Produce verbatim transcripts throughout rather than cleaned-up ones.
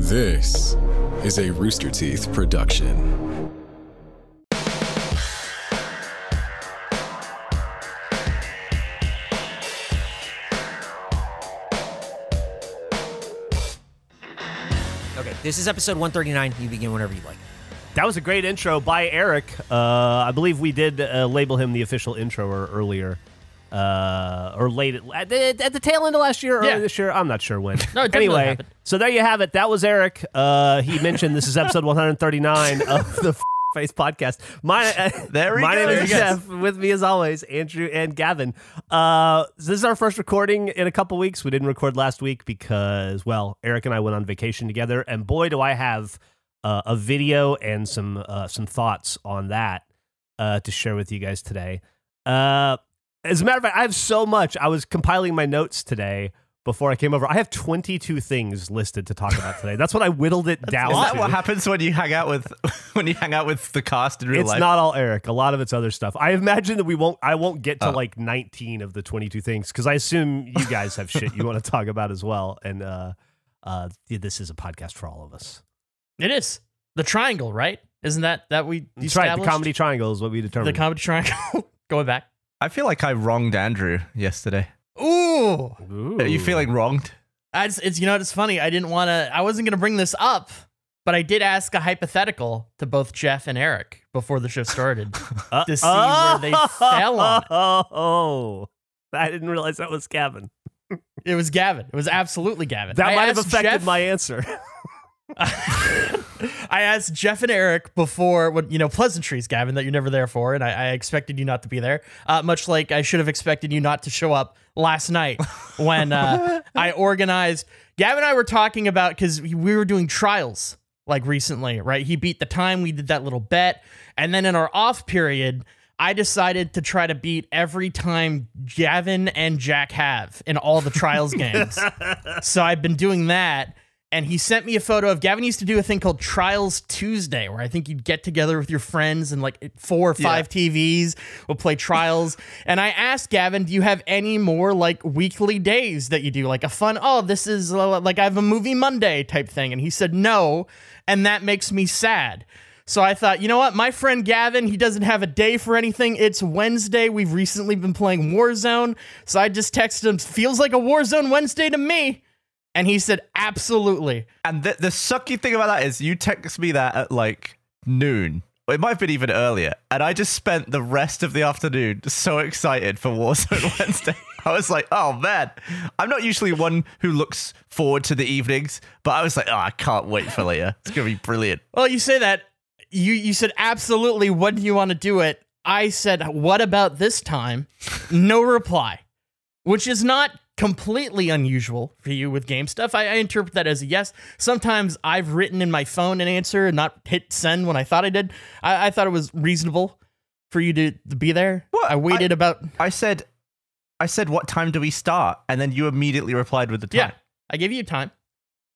This is a Rooster Teeth production. Okay, this is episode one thirty-nine. You begin whenever you like. That was a great intro by Eric. Uh, I believe we did uh, label him the official introer earlier. Uh, or late at, at, at the tail end of last year, or yeah. early this year. I'm not sure when. No, it anyway, happen. So there you have it. That was Eric. Uh, he mentioned this is episode one thirty-nine of the f- Face Podcast. My uh, there we my go. name there is Jeff. Goes. With me as always, Andrew and Gavin. Uh, this is our first recording in a couple weeks. We didn't record last week because, well, Eric and I went on vacation together, and boy, do I have uh, a video and some uh, some thoughts on that uh, to share with you guys today. Uh. As a matter of fact, I have so much. I was compiling my notes today before I came over. I have twenty-two things listed to talk about today. That's what I whittled it down. Is that to. What happens when you hang out with when you hang out with the cast in real it's life? It's not all Eric. A lot of it's other stuff. I imagine that we won't. I won't get to oh. like nineteen of the twenty-two things because I assume you guys have shit you want to talk about as well. And uh, uh, this is a podcast for all of us. It is the triangle, right? Isn't that that we? That's right. The comedy triangle is what we determined. The comedy triangle. Going back. I feel like I wronged Andrew yesterday. Ooh. Ooh. You feel like wronged? I just, it's, you know, it's funny. I didn't want to, I wasn't going to bring this up, but I did ask a hypothetical to both Jeff and Eric before the show started uh, to see oh, where they fell on. Oh, oh, I didn't realize that was Gavin. It was Gavin. It was absolutely Gavin. That I might have affected Jeff, my answer. I asked Jeff and Eric before, when, you know, pleasantries, Gavin, that you're never there for, and I, I expected you not to be there, uh, much like I should have expected you not to show up last night when uh, I organized. Gavin and I were talking about, because we were doing trials, like, recently, right? He beat the time, we did that little bet, and then in our off period, I decided to try to beat every time Gavin and Jack have in all the trials games. So I've been doing that. And he sent me a photo of Gavin used to do a thing called Trials Tuesday, where I think you'd get together with your friends and like four or five yeah. T Vs would play Trials. And I asked Gavin, do you have any more like weekly days that you do? Like a fun, oh, this is like I have a movie Monday type thing. And he said no. And that makes me sad. So I thought, you know what? My friend Gavin, he doesn't have a day for anything. It's Wednesday. We've recently been playing Warzone. So I just texted him, feels like a Warzone Wednesday to me. And he said, absolutely. And the, the sucky thing about that is you text me that at like noon. It might have been even earlier. And I just spent the rest of the afternoon so excited for Warzone Wednesday. I was like, oh, man. I'm not usually one who looks forward to the evenings, but I was like, oh, I can't wait for later. It's going to be brilliant. Well, you say that. You, you said, absolutely. When do you want to do it? I said, what about this time? No reply, which is not completely unusual for you with game stuff. I, I interpret that as a yes. Sometimes I've written in my phone an answer and not hit send when I thought I did. I, I thought it was reasonable for you to, to be there. What? I waited I, about... I said, I said, what time do we start? And then you immediately replied with the time. Yeah, I gave you time.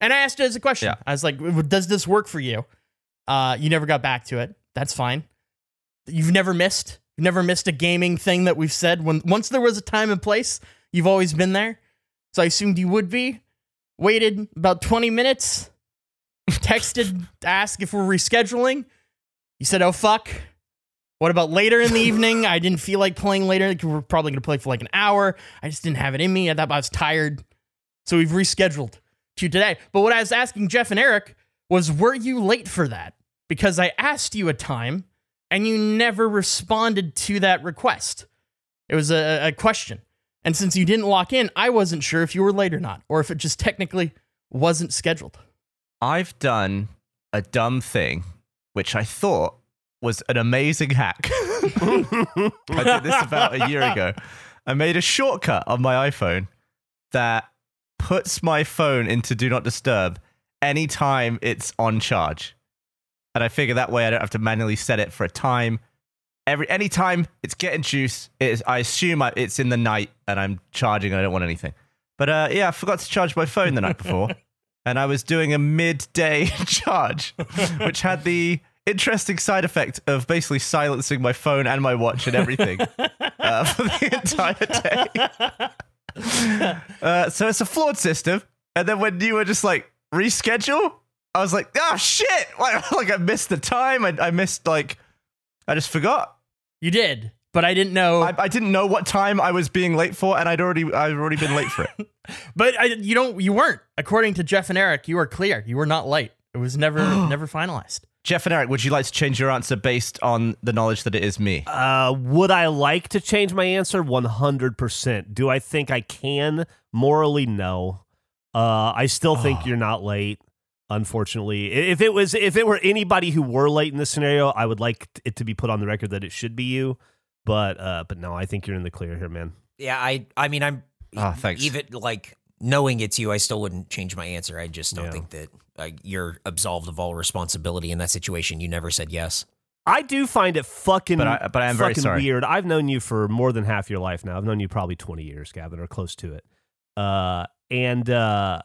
And I asked it as a question. Yeah. I was like, does this work for you? Uh, you never got back to it. That's fine. You've never missed. You've never missed a gaming thing that we've said. When once there was a time and place... You've always been there, so I assumed you would be. Waited about twenty minutes, texted, asked if we're rescheduling. You said, oh, fuck. What about later in the evening? I didn't feel like playing later. We're probably going to play for like an hour. I just didn't have it in me. I thought I was tired. So we've rescheduled to today. But what I was asking Jeff and Eric was, were you late for that? Because I asked you a time, and you never responded to that request. It was a, a question. And since you didn't lock in, I wasn't sure if you were late or not, or if it just technically wasn't scheduled. I've done a dumb thing, which I thought was an amazing hack. I did this about a year ago. I made a shortcut on my iPhone that puts my phone into Do Not Disturb anytime it's on charge. And I figure that way I don't have to manually set it for a time. Every anytime it's getting juice, it is, I assume I, it's in the night and I'm charging and I don't want anything. But uh, yeah, I forgot to charge my phone the night before and I was doing a midday charge, which had the interesting side effect of basically silencing my phone and my watch and everything uh, for the entire day. uh, so it's a flawed system. And then when you were just like, reschedule, I was like, ah, oh, shit. Like, like I missed the time. I, I missed like, I just forgot. You did, but I didn't know. I, I didn't know what time I was being late for, and I'd already, I've already been late for it. But I, you don't, you weren't. According to Jeff and Eric, you were clear. You were not late. It was never, never finalized. Jeff and Eric, would you like to change your answer based on the knowledge that it is me? Uh, would I like to change my answer? one hundred percent. Do I think I can? Morally, no. Uh, I still think oh. you're not late, unfortunately. If it was, if it were anybody who were late in this scenario, I would like it to be put on the record that it should be you. But uh, but no, I think you're in the clear here, man. Yeah, I, I mean, I'm oh, even like knowing it's you, I still wouldn't change my answer. I just don't yeah. think that uh, you're absolved of all responsibility in that situation. You never said yes. I do find it fucking, but I, but I am fucking very sorry. Weird. I've known you for more than half your life now. I've known you probably twenty years, Gavin, or close to it. Uh, and uh,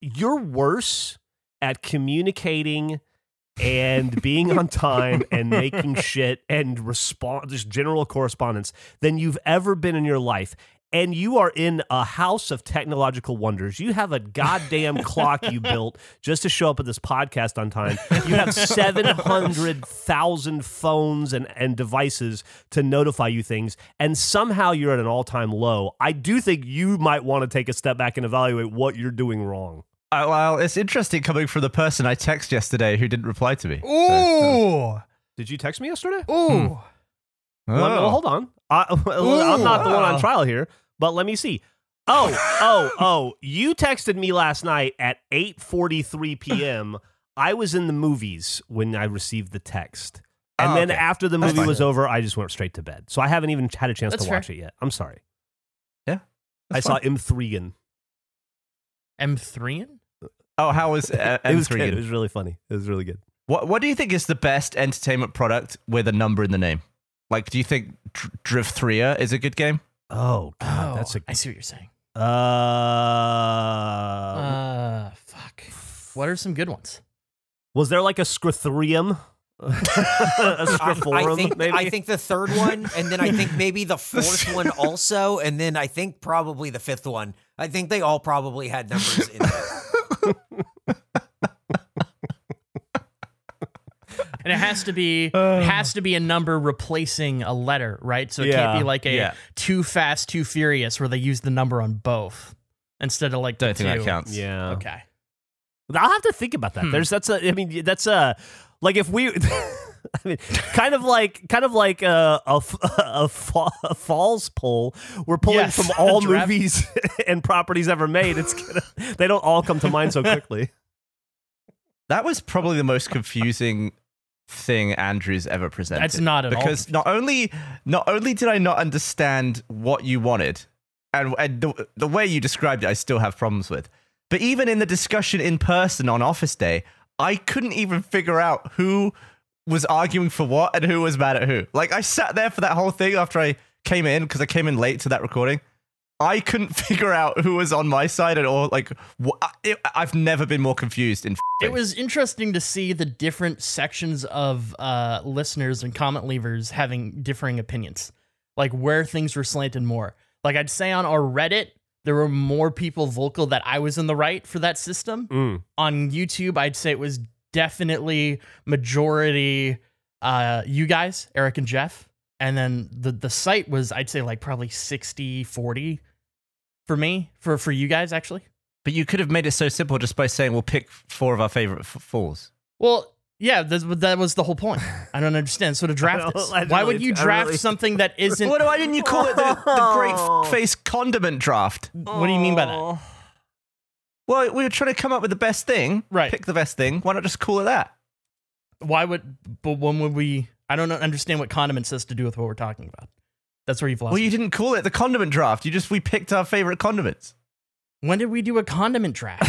you're worse at communicating and being on time and making shit and respond, just general correspondence than you've ever been in your life. And you are in a house of technological wonders. You have a goddamn clock you built just to show up at this podcast on time. You have seven hundred thousand phones and, and devices to notify you things. And somehow you're at an all-time low. I do think you might want to take a step back and evaluate what you're doing wrong. Uh, well, it's interesting coming from the person I texted yesterday who didn't reply to me. Ooh! So, uh, did you text me yesterday? Ooh! Hmm. Oh. Well, hold on. I, I'm not the one on trial here, but let me see. Oh, oh, oh, you texted me last night at eight forty-three p.m. I was in the movies when I received the text. And oh, then okay. after the movie was over, I just went straight to bed. So I haven't even had a chance that's to watch fair. It yet. I'm sorry. Yeah. I fine. Saw M three N. M three N? Oh, how was uh, M three N? It was good. It was really funny. It was really good. What What do you think is the best entertainment product with a number in the name? Like, do you think Driftria is a good game? Oh, God, oh, that's a. I see what you're saying. Uh, uh, fuck. What are some good ones? Was there like a Scrithrium? a Scriforum, I, I think, maybe? I think the third one, and then I think maybe the fourth one also, and then I think probably the fifth one. I think they all probably had numbers in there. And it has to be uh, it has to be a number replacing a letter, right? So it yeah, can't be like a yeah. Too Fast, Too Furious where they use the number on both instead of like the don't two. Think that counts. Yeah. Okay. I'll have to think about that. Hmm. There's that's a I mean that's a like if we I mean kind of like kind of like a a, a, fa- a falls poll. We're pulling yes, from all movies and properties ever made. It's gonna, they don't all come to mind so quickly. That was probably the most confusing thing Andrew's ever presented. That's not at all. Because not only not only did I not understand what you wanted, and, and the, the way you described it, I still have problems with. But even in the discussion in person on office day, I couldn't even figure out who was arguing for what and who was mad at who. Like I sat there for that whole thing after I came in because I came in late to that recording. I couldn't figure out who was on my side at all. Like, wh- it, I've never been more confused. In f- it was interesting to see the different sections of uh, listeners and comment leavers having differing opinions, like where things were slanted more. Like I'd say on our Reddit, there were more people vocal that I was in the right for that system. Mm. On YouTube, I'd say it was definitely majority uh, you guys, Eric and Jeff. And then the, the site was, I'd say, like probably sixty forty for me, for, for you guys, actually. But you could have made it so simple just by saying, we'll pick four of our favorite f- fools. Well, yeah, that was the whole point. I don't understand. So to draft this, why really, would you draft really... something that isn't... What, why didn't you call it the, the Great Face Condiment Draft? Oh. What do you mean by that? Well, we were trying to come up with the best thing. Right. Pick the best thing. Why not just call it that? Why would... But when would we... I don't understand what condiments has to do with what we're talking about. That's where you've lost. Well, you didn't call it the condiment draft. You just, we picked our favorite condiments. When did we do a condiment draft?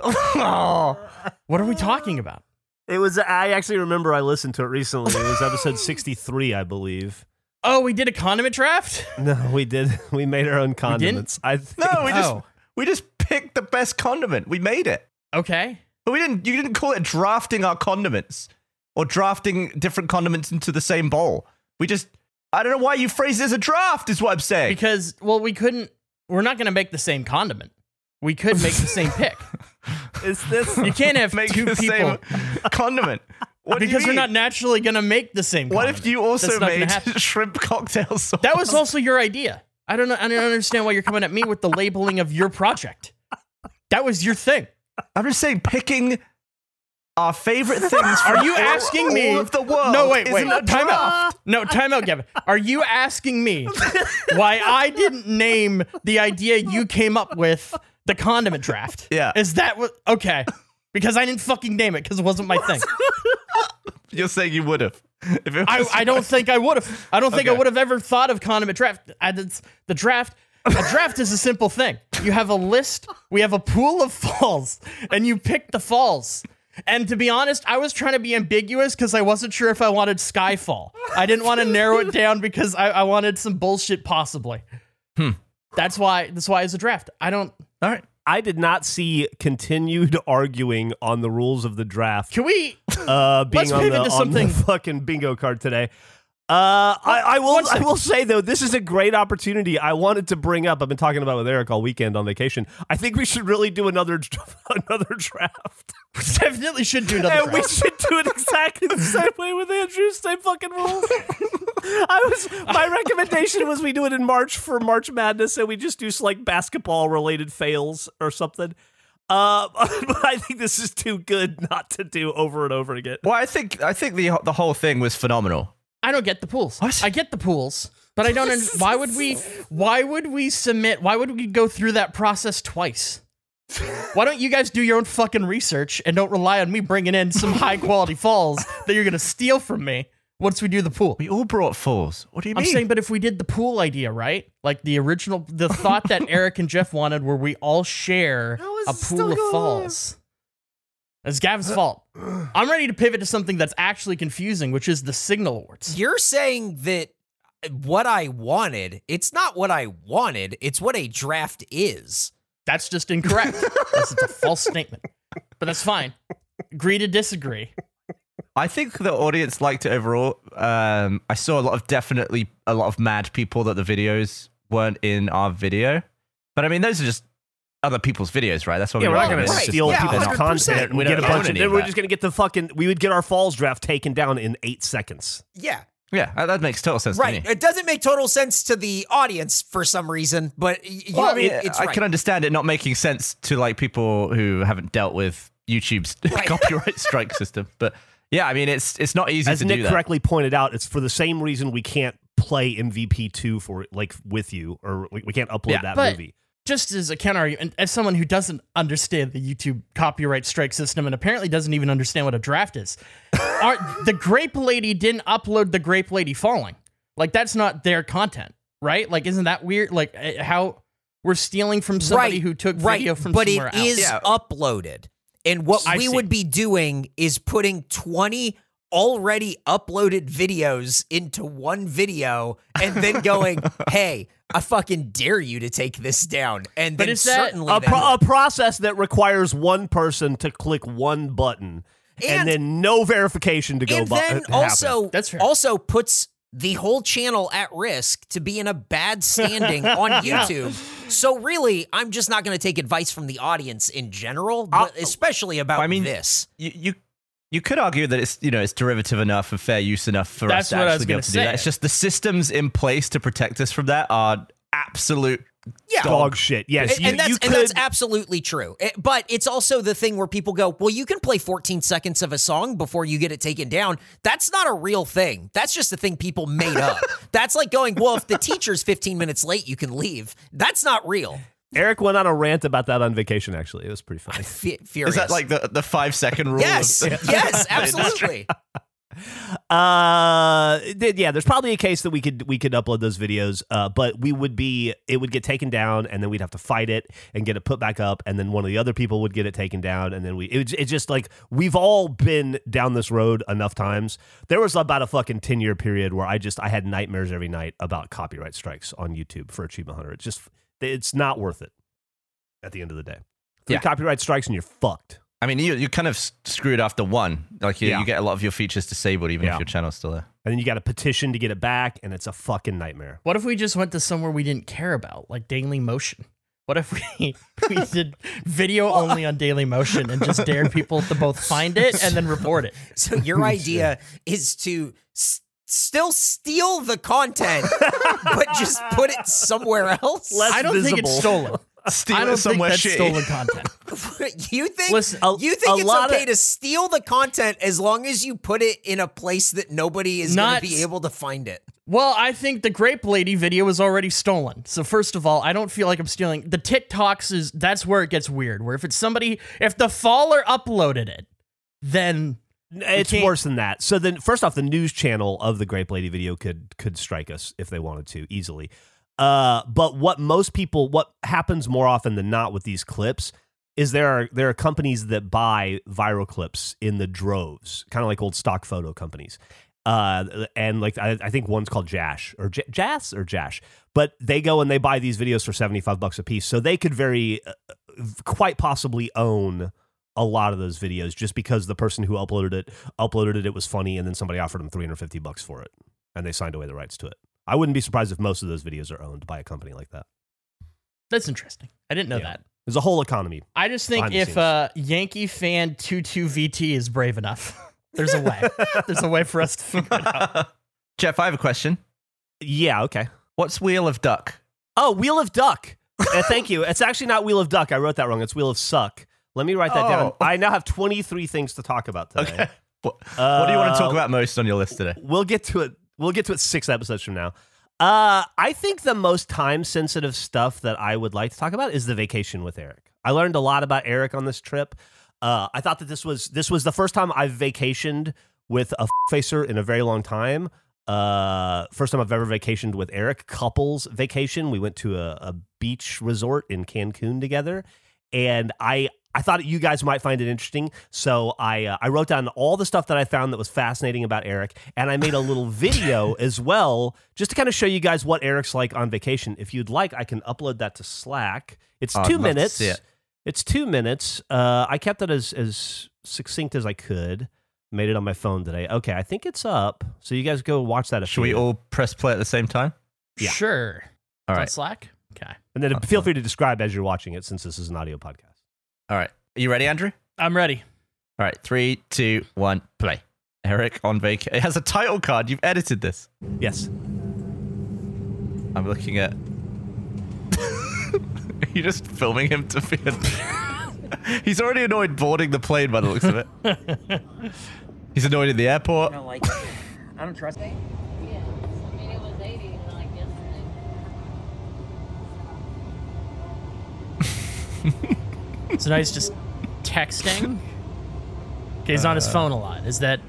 Oh, what are we talking about? It was, I actually remember I listened to it recently. It was episode sixty-three, I believe. Oh, we did a condiment draft? No, we did. We made our own condiments. I think. No, we oh. just, we just picked the best condiment. We made it. Okay. But we didn't, you didn't call it drafting our condiments. Or drafting different condiments into the same bowl. We just, I don't know why you phrase it as a draft is what I'm saying. Because, well, we couldn't, we're not going to make the same condiment. We could make the same pick. is this? You can't have make two the people. Same condiment. What because we're not naturally going to make the same condiment. What if you also made shrimp cocktail sauce? That was also your idea. I don't know. I don't understand why you're coming at me with the labeling of your project. That was your thing. I'm just saying picking our favorite things from Are you all, asking all me, of the world. No, wait, wait. Time out. No, time out, Gavin. Are you asking me why I didn't name the idea you came up with the condiment draft? Yeah. Is that what? Okay. Because I didn't fucking name it because it wasn't my thing. You're saying you would have. If it I, I don't think I would have. I don't think okay. I would have ever thought of condiment draft. I, the draft. A draft is a simple thing. You have a list. We have a pool of falls, and you pick the falls. And to be honest, I was trying to be ambiguous because I wasn't sure if I wanted Skyfall. I didn't want to narrow it down because I, I wanted some bullshit possibly. Hmm. That's why. That's why it's a draft. I don't. All right. I did not see continued arguing on the rules of the draft. Can we? Uh, being let's on, the, on the fucking bingo card today. Uh, I, I will. I will say though, this is a great opportunity. I wanted to bring up. I've been talking about it with Eric all weekend on vacation. I think we should really do another another draft. We definitely should do another. And draft. We should do it exactly the same way with Andrew. Same fucking rules. I was. My recommendation was we do it in March for March Madness, and we just do like basketball related fails or something. Uh, but I think this is too good not to do over and over again. Well, I think I think the the whole thing was phenomenal. I don't get the pools. What? I get the pools, but I don't. Under- why would we? Why would we submit? Why would we go through that process twice? Why don't you guys do your own fucking research and don't rely on me bringing in some high quality falls that you're going to steal from me once we do the pool? We all brought falls. What do you mean? I'm saying, but if we did the pool idea, right? Like the original, the thought that Eric and Jeff wanted where we all share a pool of falls. It's Gavin's fault. I'm ready to pivot to something that's actually confusing, which is the Signal Awards. You're saying that what I wanted, it's not what I wanted, it's what a draft is. That's just incorrect. That's a false statement. But that's fine. Agree to disagree. I think the audience liked it overall. Um, I saw a lot of definitely a lot of mad people that the videos weren't in our video. But I mean, those are just other people's videos, right? That's what yeah, we're not going to steal yeah, people's one hundred percent content. We, we get a bunch of. Of we're just going to get the fucking. We would get our falls draft taken down in eight seconds. Yeah, yeah, that makes total sense. Right, to me. It doesn't make total sense to the audience for some reason, but you well, know, I mean, it, it's I right. can understand it not making sense to like people who haven't dealt with YouTube's right. copyright strike system. But yeah, I mean, it's it's not easy As to Nick do that. As Nick correctly pointed out, it's for the same reason we can't play M V P two for like with you, or we, we can't upload yeah, that but, movie. Just as a counter argument, as someone who doesn't understand the YouTube copyright strike system and apparently doesn't even understand what a draft is, our, the Grape Lady didn't upload the Grape Lady falling. Like, that's not their content, right? Like, isn't that weird? Like, how we're stealing from somebody right, who took right, video from but somewhere else. But it is yeah. uploaded. And what I we see. would be doing is putting twenty already uploaded videos into one video and then going, hey, I fucking dare you to take this down. And then certainly a, pro- a process that requires one person to click one button and, and then no verification to go. And bu- then also, That's also puts the whole channel at risk to be in a bad standing on YouTube. Yeah. So really, I'm just not going to take advice from the audience in general, but I'll, especially about I mean, this. You, you You could argue that it's, you know, it's derivative enough and fair use enough for That's us to actually be able to say. do that. It's just the systems in place to protect us from that are absolute yeah. dog shit. Yes, and, you, and, that's, could... and that's absolutely true. It, but it's also the thing where people go, well, you can play fourteen seconds of a song before you get it taken down. That's not a real thing. That's just a thing people made up. That's like going, well, if the teacher's fifteen minutes late, you can leave. That's not real. Eric went on a rant about that on vacation, actually. It was pretty funny. F- furious. Is that like the, the five-second rule? Yes, of the- yes, absolutely. uh, th- yeah, there's probably a case that we could we could upload those videos, uh, but we would be it would get taken down, and then we'd have to fight it and get it put back up, and then one of the other people would get it taken down, and then we... It's it just like, we've all been down this road enough times. There was about a fucking ten-year period where I just I had nightmares every night about copyright strikes on YouTube for Achievement Hunter. It's just... It's not worth it at the end of the day. Three yeah. copyright strikes and you're fucked. I mean, you, you're kind of screwed after one. Like, you, yeah. you get a lot of your features disabled, even yeah. if your channel's still there. And then you got a petition to get it back, and it's a fucking nightmare. What if we just went to somewhere we didn't care about, like Daily Motion? What if we, we did video only on Daily Motion and just dare people to both find it and then report it? So your idea is to s- still steal the content, but just put it somewhere else? Less I don't visible. think it's stolen. Steal I don't think that's shitty. stolen content. you think Listen, a, you think it's okay of, to steal the content as long as you put it in a place that nobody is going to be able to find it? Well, I think the Grape Lady video is already stolen. So first of all, I don't feel like I'm stealing. The TikToks, is that's where it gets weird, where if it's somebody, if the faller uploaded it, then... It's worse than that. So then, first off, the news channel of the Grape Lady video could could strike us if they wanted to easily. Uh, but what most people, what happens more often than not with these clips is there are there are companies that buy viral clips in the droves, kind of like old stock photo companies. Uh, and like I, I think one's called Jash or J- Jash or Jash, but they go and they buy these videos for seventy-five bucks a piece. So they could very uh, quite possibly own a lot of those videos just because the person who uploaded it uploaded it. It was funny. And then somebody offered them three hundred fifty bucks for it and they signed away the rights to it. I wouldn't be surprised if most of those videos are owned by a company like that. That's interesting. I didn't know yeah. that. There's a whole economy. I just think if uh, Yankee fan twenty-two V T is brave enough, there's a way. There's a way for us to figure it out. Jeff, I have a question. Yeah, okay. What's Wheel of Duck? Oh, Wheel of Duck. uh, thank you. It's actually not Wheel of Duck. I wrote that wrong. It's Wheel of Suck. Let me write that oh. down. I now have twenty-three things to talk about today. Okay. What, uh, what do you want to talk about most on your list today? We'll get to it. We'll get to it six episodes from now. Uh, I think the most time-sensitive stuff that I would like to talk about is the vacation with Eric. I learned a lot about Eric on this trip. Uh, I thought that this was this was the first time I've vacationed with a facer in a very long time. Uh, first time I've ever vacationed with Eric. Couples vacation. We went to a, a beach resort in Cancun together, and I. I thought you guys might find it interesting, so I uh, I wrote down all the stuff that I found that was fascinating about Eric, and I made a little video as well, just to kind of show you guys what Eric's like on vacation. If you'd like, I can upload that to Slack. It's uh, two minutes. It. It's two minutes. Uh, I kept it as, as succinct as I could. Made it on my phone today. Okay, I think it's up, so you guys go watch that. Should we minutes. all press play at the same time? Yeah. Sure. All right. On Slack? Okay. And then okay. feel free to describe as you're watching it, since this is an audio podcast. All right. Are you ready, Andrew? I'm ready. All right. Three, two, one, play. Eric on vacation. It has a title card. You've edited this. Yes. I'm looking at... Are you just filming him to be... He's already annoyed boarding the plane by the looks of it. He's annoyed at the airport. I don't like it. I don't trust it. Yeah. I mean, it was eighty like yesterday. So now he's just texting. Okay, he's uh, on his phone a lot. Is that...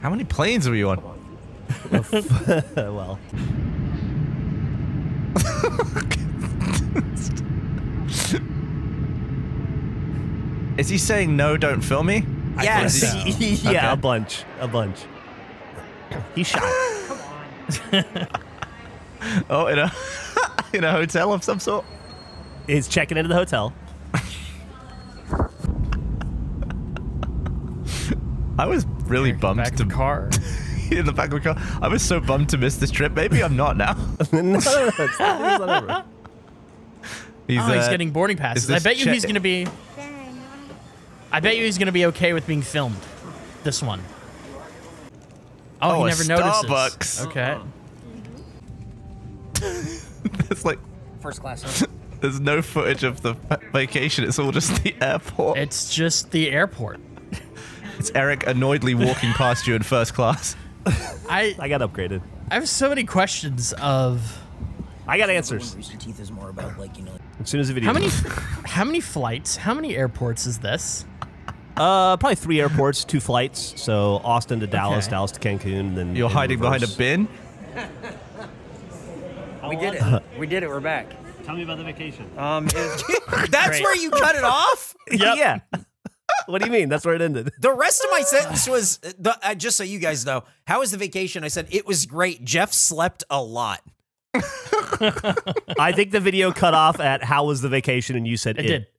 How many planes were you on? Well... Is he saying, no, don't film me? Yes. I think he, yeah, okay. a bunch. A bunch. He's shy. Come on. Oh, in a, in a hotel of some sort? He's checking into the hotel. I was really Eric bummed in the back to car. in the back of the car. I was so bummed to miss this trip. Maybe I'm not now. no, no, no, it's not, it's not over. He's, oh, uh, he's getting boarding passes. I bet you che- he's gonna be. I bet you he's gonna be okay with being filmed. This one. Oh, oh he never notices. Starbucks. Okay. It's like first class. There's no footage of the vacation. It's all just the airport. It's just the airport. It's Eric annoyedly walking past you in first class. I I got upgraded. I have so many questions of... I got answers. Teeth is more about like, you know, as soon as the video... How many, how many flights, how many airports is this? Uh, Probably three airports, two flights. So Austin to Dallas, okay. Dallas to Cancun. Then You're hiding reverse. behind a bin? We did it. We did it. We're back. Tell me about the vacation. Um, That's great. Where you cut it off? Yep. Yeah. What do you mean? That's where it ended. The rest of my sentence was, the, uh, just so you guys know, how was the vacation? I said, it was great. Jeff slept a lot. I think the video cut off at how was the vacation, and you said it. It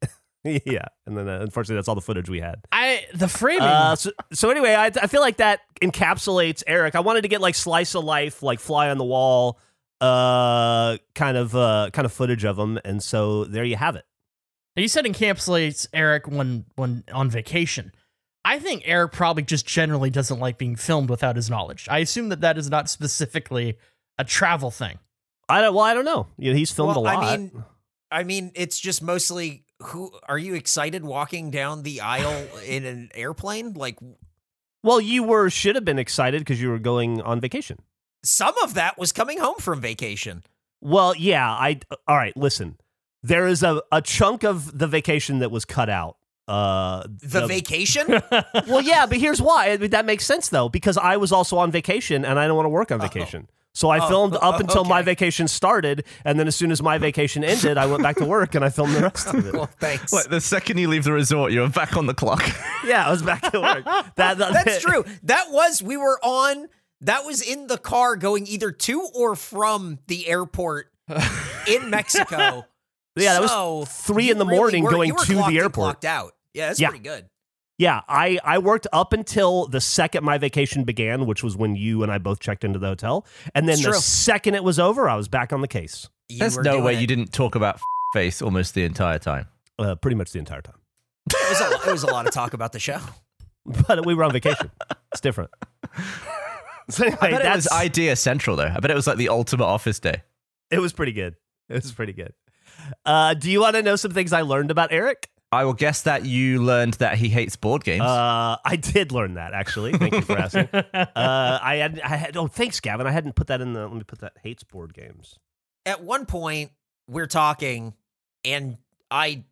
did. Yeah. And then, uh, unfortunately, that's all the footage we had. I The framing. Uh, so, so anyway, I, I feel like that encapsulates Eric. I wanted to get like slice of life, like fly on the wall. uh, kind of uh, kind of footage of them. And so there you have it. You said in camp slates, Eric, when when on vacation. I think Eric probably just generally doesn't like being filmed without his knowledge. I assume that that is not specifically a travel thing. I don't. Well, I don't know. You know, he's filmed well, a lot. I mean, I mean, it's just mostly who are you excited walking down the aisle in an airplane? Like, well, you were should have been excited because you were going on vacation. Some of that was coming home from vacation. Well, yeah. I all right. Listen, there is a, a chunk of the vacation that was cut out. Uh, the, the vacation? Well, yeah, but here's why. I mean, that makes sense, though, because I was also on vacation and I don't want to work on vacation. Uh-oh. So I oh, filmed up oh, until okay. my vacation started, and then as soon as my vacation ended, I went back to work and I filmed the rest of it. Well, thanks. Like, the second you leave the resort, you're back on the clock. Yeah, I was back to work. That, that, That's true. That was, we were on, that was in the car going either to or from the airport in Mexico. Yeah, that so was three in the really morning were, going to the airport. Clocked out. Yeah, that's yeah. pretty good. Yeah, I, I worked up until the second my vacation began, which was when you and I both checked into the hotel. And then it's the true. second it was over, I was back on the case. You There's no way it. you didn't talk about f- face almost the entire time. Uh, pretty much the entire time. It was, a, it was a lot of talk about the show. But we were on vacation. It's different. So anyway, I bet that's, it was idea central, though. I bet it was like the ultimate office day. It was pretty good. It was pretty good. Uh, do you want to know some things I learned about Eric? I will guess that you learned that he hates board games. Uh, I did learn that, actually. Thank you for asking. uh, I had, I had, oh, thanks, Gavin. I hadn't put that in the, let me put that, hates board games. At one point, we're talking, and I,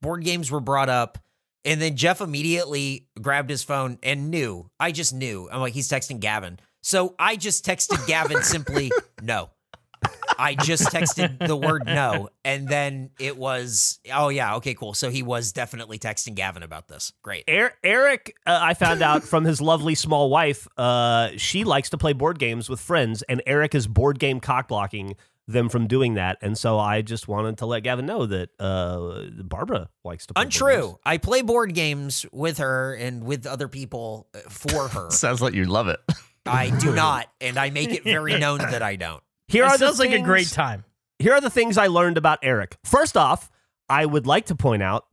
board games were brought up, and then Jeff immediately grabbed his phone and knew. I just knew. I'm like, he's texting Gavin. So I just texted Gavin simply, no. I just texted the word no, and then it was, oh, yeah, okay, cool. So he was definitely texting Gavin about this. Great. Eric, uh, I found out from his lovely small wife, uh, she likes to play board games with friends, and Eric is board game cock-blocking them from doing that, and so I just wanted to let Gavin know that uh, Barbara likes to play Untrue. board games. I play board games with her and with other people for her. Sounds like you love it. I do not, and I make it very known that I don't. Here it are sounds the things, like a great time. Here are the things I learned about Eric. First off, I would like to point out,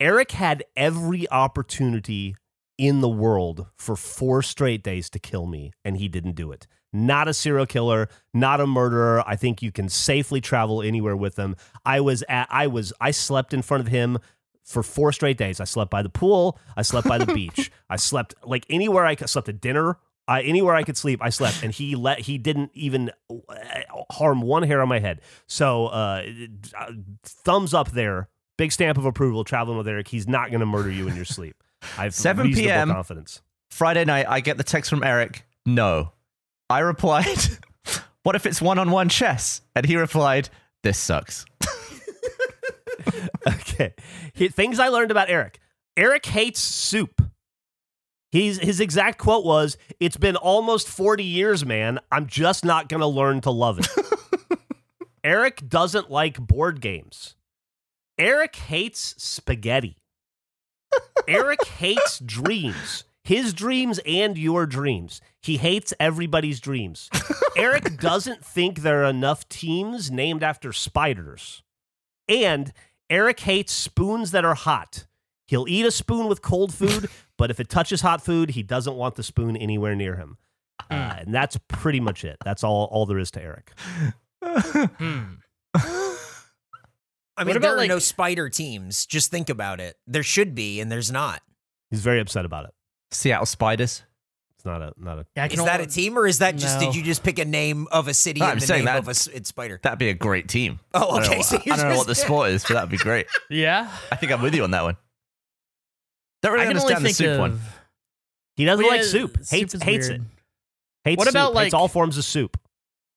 Eric had every opportunity in the world for four straight days to kill me, and he didn't do it. Not a serial killer, not a murderer. I think you can safely travel anywhere with him. I was at, I was, I slept in front of him for four straight days. I slept by the pool. I slept by the beach. I slept like anywhere I could. I slept at dinner. Uh, anywhere I could sleep, I slept, and he let he didn't even harm one hair on my head. So, uh, thumbs up there, big stamp of approval. Traveling with Eric, he's not going to murder you in your sleep. I have seven p.m. confidence. Friday night, I get the text from Eric. No, I replied, "What if it's one-on-one chess?" And he replied, "This sucks." Okay, he, things I learned about Eric. Eric hates soup. He's, his exact quote was, "It's been almost forty years, man. I'm just not going to learn to love it." Eric doesn't like board games. Eric hates spaghetti. Eric hates dreams. His dreams and your dreams. He hates everybody's dreams. Eric doesn't think there are enough teams named after spiders. And Eric hates spoons that are hot. He'll eat a spoon with cold food, but if it touches hot food, he doesn't want the spoon anywhere near him. Uh, and that's pretty much it. That's all, all there is to Eric. Mm. I mean, about, there are like, no spider teams. Just think about it. There should be, and there's not. He's very upset about it. Seattle Spiders. It's not a... not a. Yeah, is that a team, or is that just... No. Did you just pick a name of a city no, and I'm the name that, of a it's spider? That'd be a great team. Oh, okay. I don't know, so I, I don't know what the sport is, but that'd be great. Yeah? I think I'm with you on that one. Don't really I can understand only think the soup of, one. He doesn't well, yeah, like soup. Hates soup hates weird. it. Hates what about soup. Like hates all forms of soup.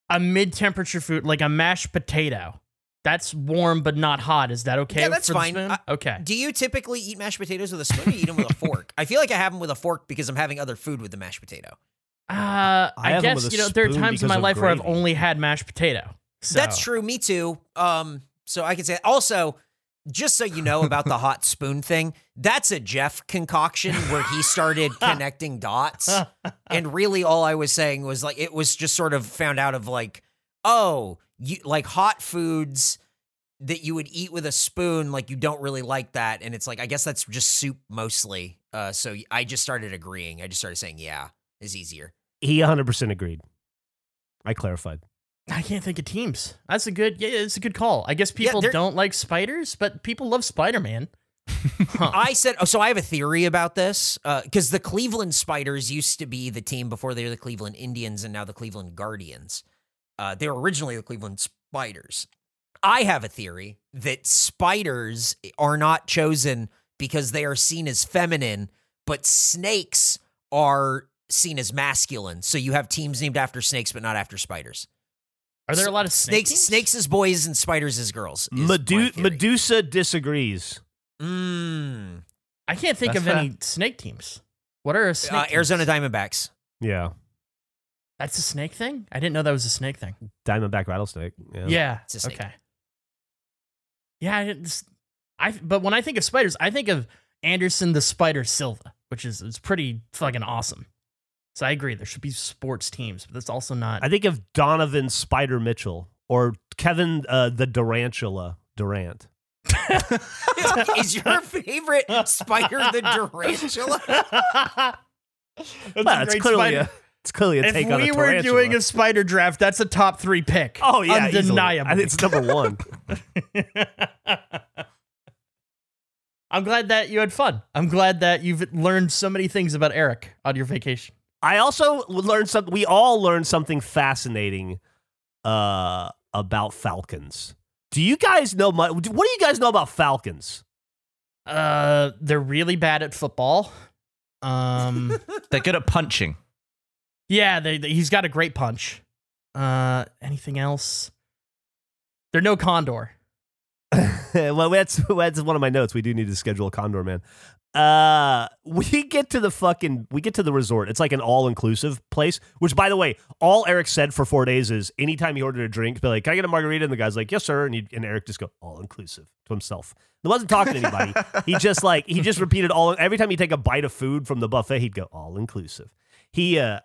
A mid-temperature food, like a mashed potato. That's warm but not hot. Is that okay? Yeah, that's for fine. The spoon? Uh, okay. Do you typically eat mashed potatoes with a spoon or eat them with a fork? I feel like I have them with a fork because I'm having other food with the mashed potato. Uh, I, I guess you know there are times in my life gravy. where I've only had mashed potato. So. That's true. Me too. Um. So I can say also. Just so you know about the hot spoon thing, that's a Jeff concoction where he started connecting dots. And really all I was saying was like, it was just sort of found out of like, oh, you like hot foods that you would eat with a spoon, like you don't really like that. And it's like, I guess that's just soup mostly. Uh, so I just started agreeing. I just started saying, yeah, it's easier. He one hundred percent agreed. I clarified. I can't think of teams. That's a good, yeah, it's a good call. I guess people yeah, don't like spiders, but people love Spider-Man. Huh. I said, oh, so I have a theory about this, because uh, the Cleveland Spiders used to be the team before they were the Cleveland Indians and now the Cleveland Guardians. Uh, they were originally the Cleveland Spiders. I have a theory that spiders are not chosen because they are seen as feminine, but snakes are seen as masculine. So you have teams named after snakes, but not after spiders. Are there a lot of snakes? Snakes, snakes as boys and spiders as girls. Medu- Medusa disagrees. Mm. I can't think That's of any that. snake teams. What are snake uh, teams? Arizona Diamondbacks. Yeah. That's a snake thing? I didn't know that was a snake thing. Diamondback rattlesnake. Yeah. yeah it's a snake. Okay. Yeah, I, didn't, I but when I think of spiders, I think of Anderson the Spider Silva, which is it's pretty fucking awesome. So I agree, there should be sports teams, but that's also not... I think of Donovan Spider Mitchell or Kevin uh, the Durantula Durant. Is your favorite Spider the Durantula? That's well, it's clearly a, it's clearly a take on a tarantula. If we were doing a spider draft, that's a top three pick. Oh, yeah, undeniably. I think it's number one. I'm glad that you had fun. I'm glad that you've learned so many things about Eric on your vacation. I also learned something. We all learned something fascinating uh, about Falcons. Do you guys know much? What do you guys know about Falcons? Uh, they're really bad at football. Um, they're good at punching. Yeah, they, they, he's got a great punch. Uh, anything else? They're no Condor. Well, that's, that's one of my notes. We do need to schedule a Condor Man. Uh, we get to the fucking, we get to the resort. It's like an all-inclusive place, which, by the way, all Eric said for four days is anytime he ordered a drink, be like, can I get a margarita? And the guy's like, yes, sir. And, he, and Eric just go all-inclusive to himself. He wasn't talking to anybody. He just like, he just repeated all, every time he'd take a bite of food from the buffet, he'd go all-inclusive. He, uh,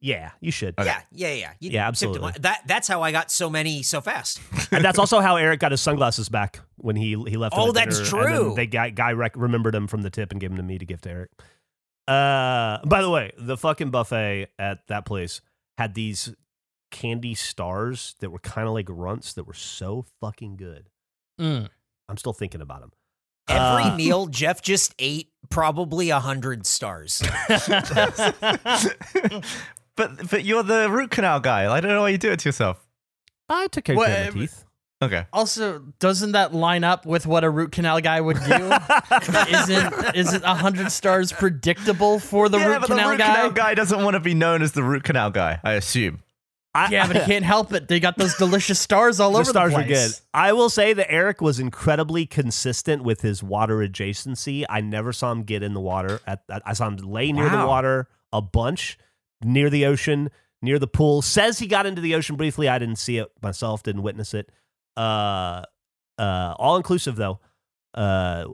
yeah, you should. Okay. Yeah, yeah, yeah. You yeah, absolutely. That, that's how I got so many so fast. And that's also how Eric got his sunglasses back when he, he left. Oh, that's dinner, true. And they guy, guy rec- remembered him from the tip and gave him to me to give to Eric. Uh, by the way, the fucking buffet at that place had these candy stars that were kind of like runts that were so fucking good. Mm. I'm still thinking about them. Every uh, meal, Jeff just ate probably a hundred stars. But but you're the root canal guy. I don't know why you do it to yourself. I took care well, of my teeth. Okay. Also, doesn't that line up with what a root canal guy would do? Isn't isn't a hundred stars predictable for the yeah, root but canal the root guy? Canal guy doesn't want to be known as the root canal guy. I assume. I, yeah, but he can't help it. They got those delicious stars all over the place. The stars were good. I will say that Eric was incredibly consistent with his water adjacency. I never saw him get in the water. At, I saw him lay near wow. the water a bunch, near the ocean, near the pool. Says he got into the ocean briefly. I didn't see it myself, didn't witness it. Uh, uh, all-inclusive, though, uh,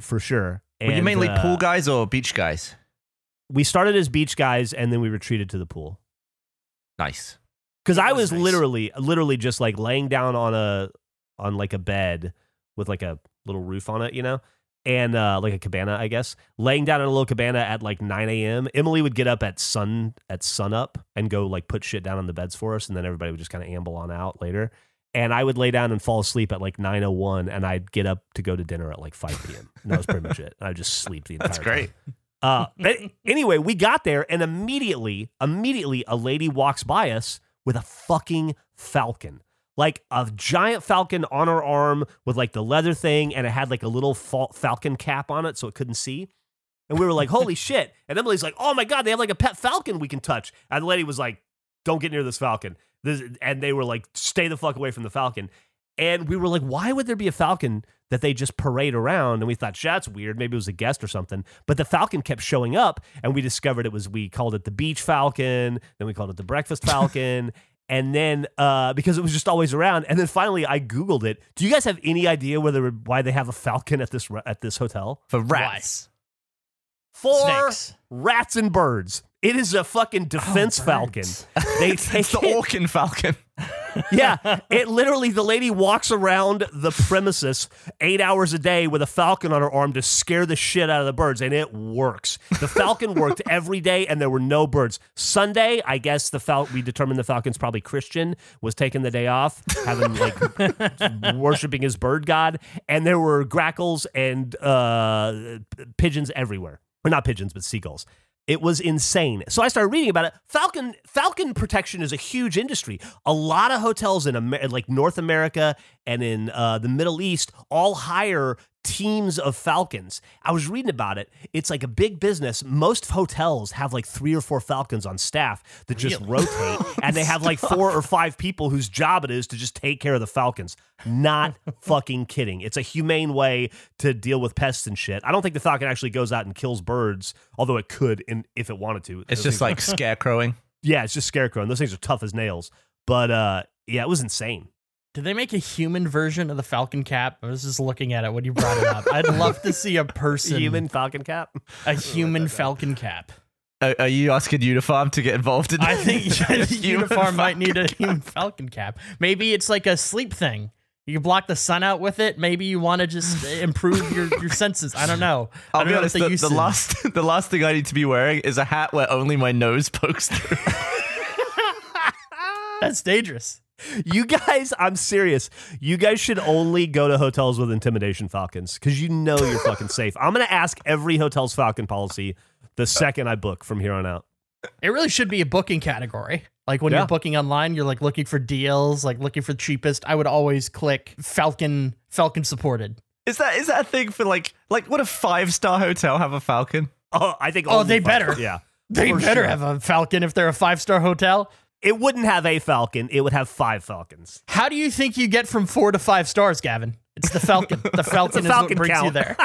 for sure. And, were you mainly uh, pool guys or beach guys? We started as beach guys, and then we retreated to the pool. Nice. Because I was nice. literally, literally just like laying down on a, on like a bed with like a little roof on it, you know, and uh, like a cabana, I guess, laying down in a little cabana at like nine a.m. Emily would get up at sun at sunup and go like put shit down on the beds for us, and then everybody would just kind of amble on out later. And I would lay down and fall asleep at like nine oh one, and I'd get up to go to dinner at like five p.m. And that was pretty much it. I would just sleep the entire That's time. That's great. Uh, but anyway, we got there, and immediately, immediately, a lady walks by us with a fucking falcon, like a giant falcon on her arm with like the leather thing, and it had like a little fal- falcon cap on it so it couldn't see. And we were like, holy shit. And Emily's like, oh my God, they have like a pet falcon we can touch. And the lady was like, don't get near this falcon. This, and they were like, stay the fuck away from the falcon. And we were like, why would there be a falcon that they just parade around? And we thought, that's weird. Maybe it was a guest or something. But the falcon kept showing up, and we discovered it was, we called it the beach falcon. Then we called it the breakfast falcon. And then, uh, because it was just always around. And then finally, I Googled it. Do you guys have any idea whether why they have a falcon at this at this hotel? For rats. For Snakes. Rats and birds. It is a fucking defense oh, falcon. They take it's the Orkin falcon. Yeah, it literally, the lady walks around the premises eight hours a day with a falcon on her arm to scare the shit out of the birds, and it works. The falcon worked every day, and there were no birds. Sunday, I guess the fal- we determined the falcon's probably Christian, was taking the day off, having like worshiping his bird god, and there were grackles and uh, pigeons everywhere. Or not pigeons, but seagulls. It was insane. So I started reading about it. Falcon falcon protection is a huge industry. A lot of hotels in Amer- like North America and in uh, the Middle East all hire teams of falcons. I was reading about it. It's like a big business. Most hotels have like three or four falcons on staff that really? just rotate, and they have like four or five people whose job it is to just take care of the falcons. Not fucking kidding. It's a humane way to deal with pests and shit. I don't think the falcon actually goes out and kills birds, although it could in, if it wanted to. It's those just like are... scarecrowing. Yeah, it's just scarecrowing. Those things are tough as nails. But uh, yeah, it was insane. Did they make a human version of the Falcon Cap? I was just looking at it when you brought it up. I'd love to see a person. Human Falcon Cap? A human Falcon Cap. Are, are you asking Unifarm to get involved in that? I think Unifarm might need a human Falcon Cap. Maybe it's like a sleep thing. You block the sun out with it. Maybe you want to just improve your, your senses. I don't know. I'll I don't be know honest, the, the, the, last, the last thing I need to be wearing is a hat where only my nose pokes through. That's dangerous. You guys, I'm serious. You guys should only go to hotels with intimidation falcons because you know you're fucking safe. I'm going to ask every hotel's falcon policy the second I book from here on out. It really should be a booking category. Like when yeah. you're booking online, you're like looking for deals, like looking for cheapest. I would always click Falcon, Falcon supported. Is that is that a thing for like, like would a five-star hotel have a falcon? Oh, I think. Oh, they falcon. better. Yeah, they for better sure. have a falcon if they're a five-star hotel. It wouldn't have a falcon. It would have five falcons. How do you think you get from four to five stars, Gavin? It's the falcon. The falcon, the falcon is what brings count. you there.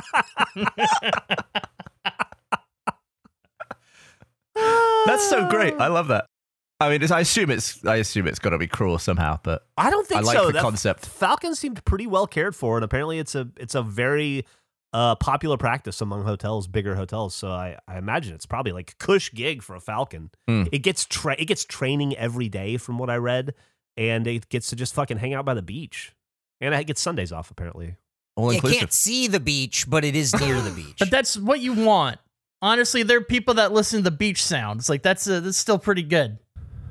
That's so great. I love that. I mean, it's, I assume it's. I assume it's got to be cruel somehow, but I don't think I like so. The that concept. Falcons seemed pretty well cared for, and apparently, it's a it's a very uh, popular practice among hotels, bigger hotels. So I, I imagine it's probably like a cush gig for a falcon. Mm. It gets tra- it gets training every day, from what I read, and it gets to just fucking hang out by the beach, and it gets Sundays off apparently. All inclusive. You can't see the beach, but it is near the beach. But that's what you want. Honestly, there are people that listen to the beach sounds. Like that's a, that's still pretty good.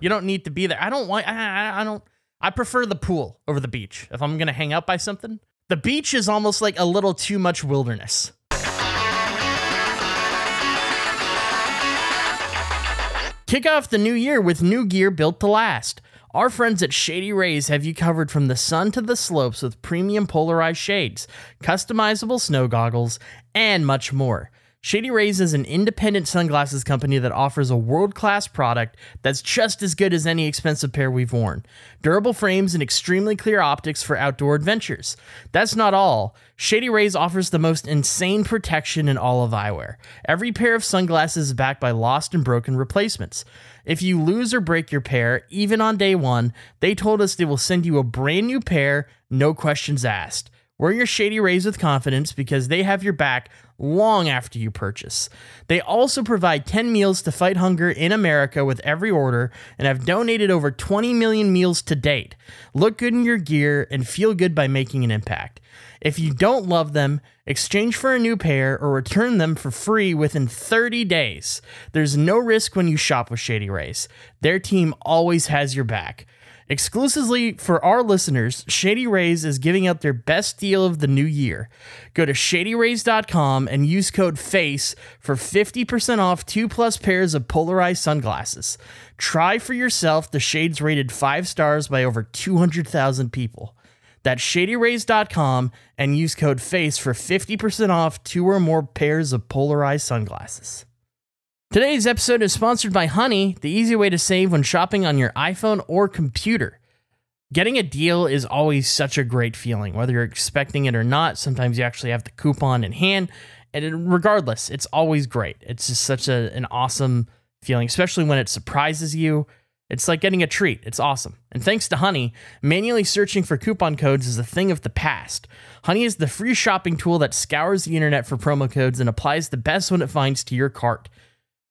You don't need to be there. I don't want. I, I, I don't. I prefer the pool over the beach. If I'm gonna hang out by something, the beach is almost like a little too much wilderness. Kick off the new year with new gear built to last. Our friends at Shady Rays have you covered from the sun to the slopes with premium polarized shades, customizable snow goggles, and much more. Shady Rays is an independent sunglasses company that offers a world-class product that's just as good as any expensive pair we've worn. Durable frames and extremely clear optics for outdoor adventures. That's not all. Shady Rays offers the most insane protection in all of eyewear. Every pair of sunglasses is backed by lost and broken replacements. If you lose or break your pair, even on day one, they told us they will send you a brand new pair, no questions asked. Wear your Shady Rays with confidence because they have your back long after you purchase. They also provide ten meals to fight hunger in America with every order and have donated over twenty million meals to date. Look good in your gear and feel good by making an impact. If you don't love them, exchange for a new pair or return them for free within thirty days. There's no risk when you shop with Shady Rays. Their team always has your back. Exclusively for our listeners, Shady Rays is giving out their best deal of the new year. Go to shady rays dot com and use code FACE for fifty percent off two plus pairs of polarized sunglasses. Try for yourself the shades rated five stars by over two hundred thousand people. That's shady rays dot com and use code FACE for fifty percent off two or more pairs of polarized sunglasses. Today's episode is sponsored by Honey, the easy way to save when shopping on your iPhone or computer. Getting a deal is always such a great feeling, whether you're expecting it or not. Sometimes you actually have the coupon in hand, and regardless, it's always great. It's just such a, an awesome feeling, especially when it surprises you. It's like getting a treat. It's awesome. And thanks to Honey, manually searching for coupon codes is a thing of the past. Honey is the free shopping tool that scours the internet for promo codes and applies the best one it finds to your cart.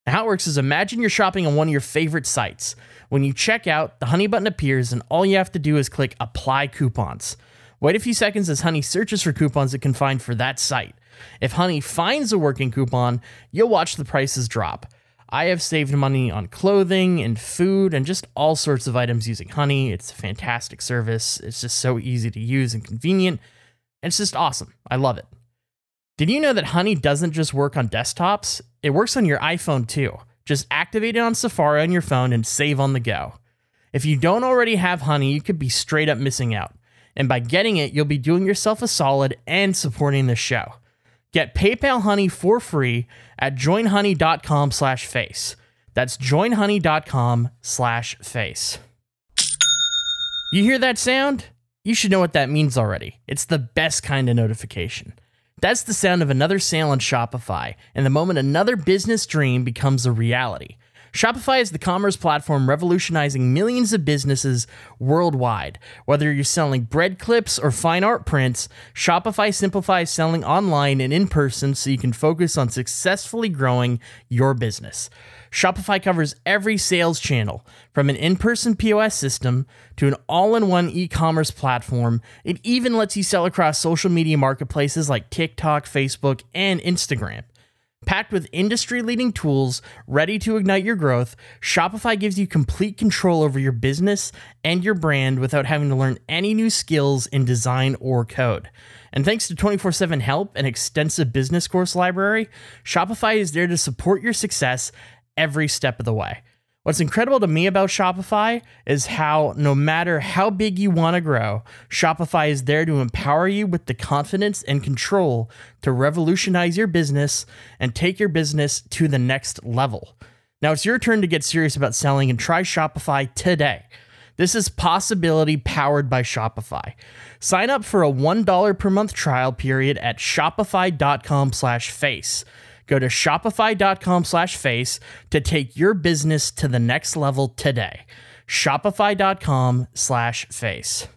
And how it works is, imagine you're shopping on one of your favorite sites. When you check out, the Honey button appears, and all you have to do is click Apply Coupons. Wait a few seconds as Honey searches for coupons it can find for that site. If Honey finds a working coupon, you'll watch the prices drop. I have saved money on clothing and food and just all sorts of items using Honey. It's a fantastic service. It's just so easy to use and convenient. And it's just awesome. I love it. Did you know that Honey doesn't just work on desktops? It works on your iPhone too. Just activate it on Safari on your phone and save on the go. If you don't already have Honey, you could be straight up missing out. And by getting it, you'll be doing yourself a solid and supporting the show. Get PayPal Honey for free at joinhoney.com slash face. That's joinhoney.com slash face. You hear that sound? You should know what that means already. It's the best kind of notification. That's the sound of another sale on Shopify, and the moment another business dream becomes a reality. Shopify is the commerce platform revolutionizing millions of businesses worldwide. Whether you're selling bread clips or fine art prints, Shopify simplifies selling online and in person so you can focus on successfully growing your business. Shopify covers every sales channel, from an in-person P O S system to an all-in-one e-commerce platform. It even lets you sell across social media marketplaces like TikTok, Facebook, and Instagram. Packed with industry-leading tools ready to ignite your growth, Shopify gives you complete control over your business and your brand without having to learn any new skills in design or code. And thanks to twenty-four seven help and extensive business course library, Shopify is there to support your success every step of the way. What's incredible to me about Shopify is how, no matter how big you want to grow, Shopify is there to empower you with the confidence and control to revolutionize your business and take your business to the next level. Now it's your turn to get serious about selling and try Shopify today. This is possibility powered by Shopify. Sign up for a one dollar per month trial period at shopify.com slash face. Go to shopify.com slash face to take your business to the next level today. Shopify.com slash face.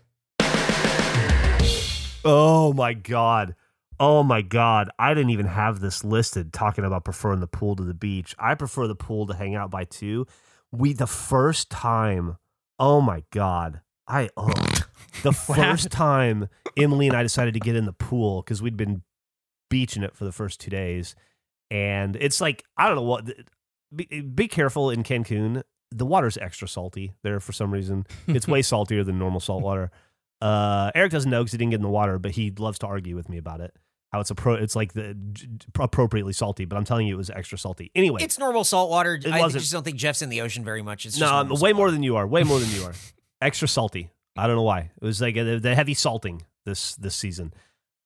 Oh my God. Oh my God. I didn't even have this listed, talking about preferring the pool to the beach. I prefer the pool to hang out by two. We, the first time, oh my God. I, oh, the first time Emily and I decided to get in the pool, because we'd been beaching it for the first two days. And it's like, I don't know what, be, be careful in Cancun. The water's extra salty there for some reason. It's way saltier than normal salt water. Uh, Eric doesn't know because he didn't get in the water, but he loves to argue with me about it. How it's, appro- it's like the appropriately salty, but I'm telling you it was extra salty. Anyway. It's normal salt water. It I wasn't. Just don't think Jeff's in the ocean very much. It's just no, way more water. than you are. Way more than you are. Extra salty. I don't know why. It was like a, the heavy salting this this season.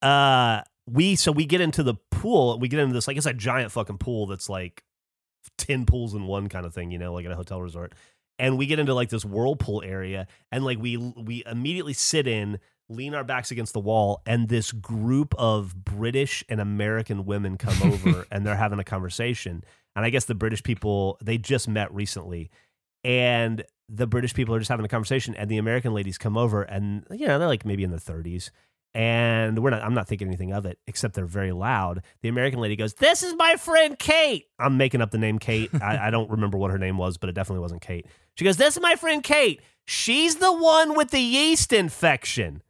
Uh... We so we get into the pool, we get into this, like it's a giant fucking pool that's like ten pools in one kind of thing, you know, like at a hotel resort. And we get into like this whirlpool area, and like we we immediately sit in, lean our backs against the wall, and this group of British and American women come over and they're having a conversation. And I guess the British people, they just met recently, and the British people are just having a conversation, and the American ladies come over, and you know, they're like maybe in their thirties. And we're not, I'm not thinking anything of it, except they're very loud. The American lady goes, "This is my friend Kate." I'm making up the name Kate. I, I don't remember what her name was, but it definitely wasn't Kate. She goes, "This is my friend Kate. She's the one with the yeast infection."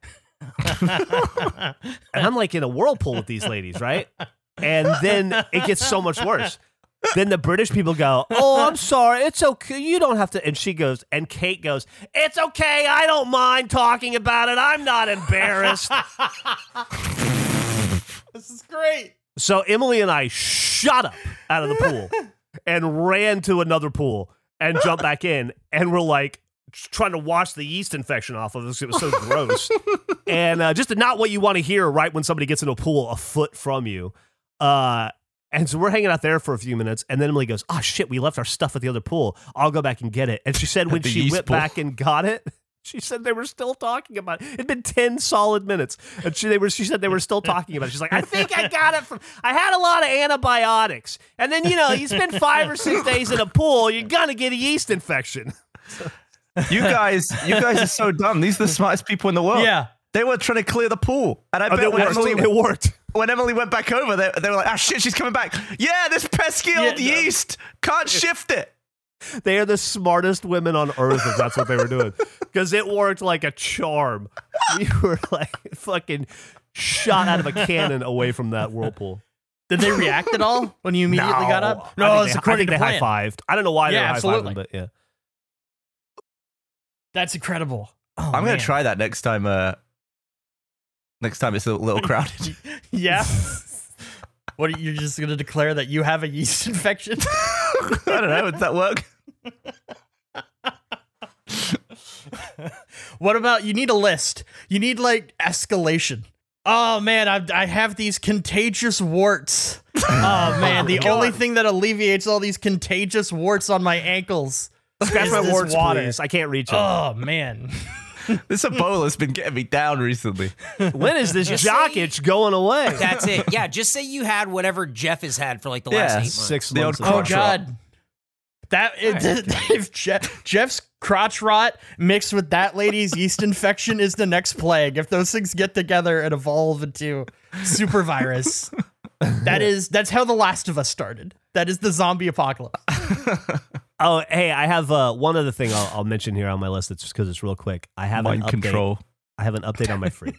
And I'm like in a whirlpool with these ladies, right? And then it gets so much worse. Then the British people go, "Oh, I'm sorry. It's okay. You don't have to." And she goes, and Kate goes, "It's okay. I don't mind talking about it. I'm not embarrassed." This is great. So Emily and I shot up out of the pool and ran to another pool and jumped back in. And we're like trying to wash the yeast infection off of us. It was so gross. And uh, just not what you want to hear right when somebody gets into a pool a foot from you. Uh, And so we're hanging out there for a few minutes, and then Emily goes, "Oh shit, we left our stuff at the other pool. I'll go back and get it." And she said when she went pool. back and got it, she said they were still talking about it. It'd been ten solid minutes. And she they were she said they were still talking about it. She's like, "I think I got it from I had a lot of antibiotics. And then, you know, you spend five or six days in a pool, you're gonna get a yeast infection." You guys, you guys are so dumb. These are the smartest people in the world. Yeah. They were trying to clear the pool. And I oh, bet when Emily, it worked. When Emily went back over, they, they were like, ah, oh, shit, she's coming back. Yeah, this pesky yeah, old no. yeast can't shift it. They are the smartest women on earth if that's what they were doing. Because it worked like a charm. We were like fucking shot out of a cannon away from that whirlpool. Did they react at all when you immediately no. got up? No, it's according to the plan. High fived. I don't know why yeah, they were high fiving, but yeah. That's incredible. Oh, I'm going to try that next time. Uh, next time it's a little crowded. Yeah. What, you're just going to declare that you have a yeast infection? I don't know. Would that work? What about, you need a list. You need like escalation. Oh man, I, I have these contagious warts. Oh man, the only thing that alleviates all these contagious warts on my ankles. Scratch my warts, water. Please. I can't reach it. Oh man. This Ebola's been getting me down recently. When is this just jock say, itch going away? That's it. Yeah, just say you had whatever Jeff has had for like the yeah, last eight months. Six months. Oh god. Rot. That it, right. If Jeff, Jeff's crotch rot mixed with that lady's yeast infection is the next plague. If those things get together and evolve into super virus, that is that's how The Last of Us started. That is the zombie apocalypse. Oh, hey, I have uh, one other thing I'll, I'll mention here on my list. It's just because it's real quick. I have Mind an update. Control. I have an update on my fridge.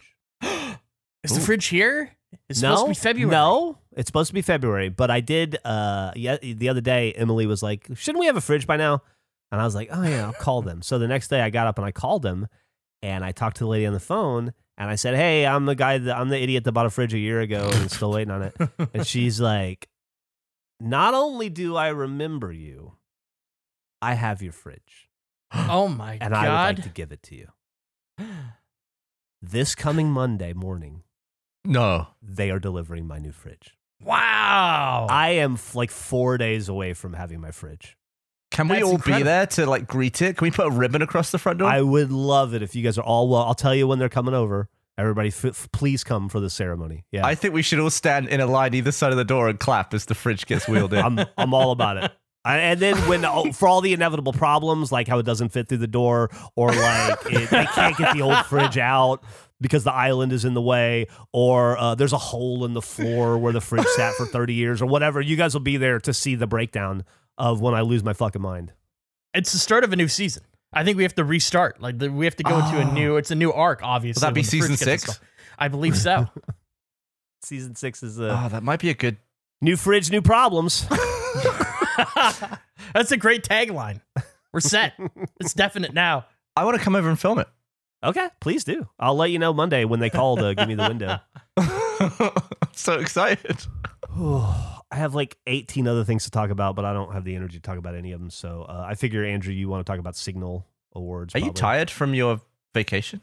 Is Ooh. The fridge here? It's no, supposed to be February. No, it's supposed to be February. But I did. Uh, yeah, the other day, Emily was like, "Shouldn't we have a fridge by now?" And I was like, "Oh yeah, I'll call them." So the next day, I got up and I called them, and I talked to the lady on the phone, and I said, "Hey, I'm the guy. That, I'm the idiot that bought a fridge a year ago and still waiting on it." And she's like, "Not only do I remember you." I have your fridge. Oh my and God. And I would like to give it to you. This coming Monday morning, no, they are delivering my new fridge. Wow. I am f- like four days away from having my fridge. Can That's we all incredible. Be there to like greet it? Can we put a ribbon across the front door? I would love it if you guys are all well. I'll tell you when they're coming over. Everybody, f- f- please come for the ceremony. Yeah, I think we should all stand in a line either side of the door and clap as the fridge gets wheeled in. I'm, I'm all about it. And then when oh, for all the inevitable problems, like how it doesn't fit through the door, or like it, they can't get the old fridge out because the island is in the way, or uh, there's a hole in the floor where the fridge sat for thirty years or whatever, you guys will be there to see the breakdown of when I lose my fucking mind. It's the start of a new season. I think we have to restart. Like we have to go oh. into a new, it's a new arc, obviously. Will that be season six? I believe so. Season six is a... Oh, that might be a good... New fridge, new problems. That's a great tagline. We're set. It's definite now. I want to come over and film it. Okay, please do. I'll let you know Monday when they call to give me the window. I'm so excited. I have like eighteen other things to talk about, but I don't have the energy to talk about any of them. So uh, I figure, Andrew, you want to talk about Signal Awards. Are probably. You tired from your vacation?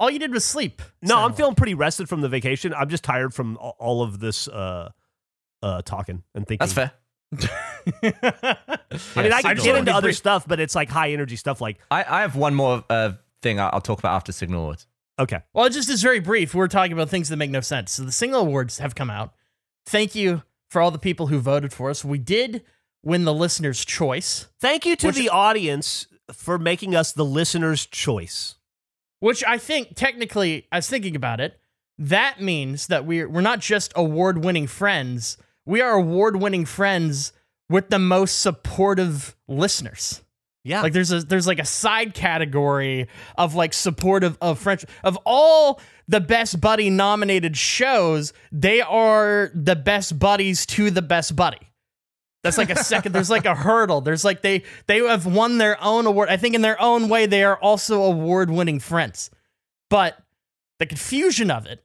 All you did was sleep. No, so. I'm feeling pretty rested from the vacation. I'm just tired from all of this uh, uh, talking and thinking. That's fair. I mean, I can get into other stuff, but it's like high energy stuff. Like I, I have one more uh, thing I'll talk about after Signal Awards. Okay. Well, it just is very brief. We're talking about things that make no sense. So the Signal Awards have come out. Thank you for all the people who voted for us. We did win the listener's choice. Thank you to which, the audience for making us the listener's choice. Which I think, technically, I was thinking about it. That means that we're we're not just award-winning friends. We are award-winning friends with the most supportive listeners. Yeah. Like there's a there's like a side category of like supportive of French of all the Best Buddy nominated shows, they are the best buddies to the Best Buddy. That's like a second there's like a hurdle. There's like they they have won their own award. I think in their own way they are also award-winning friends. But the confusion of it.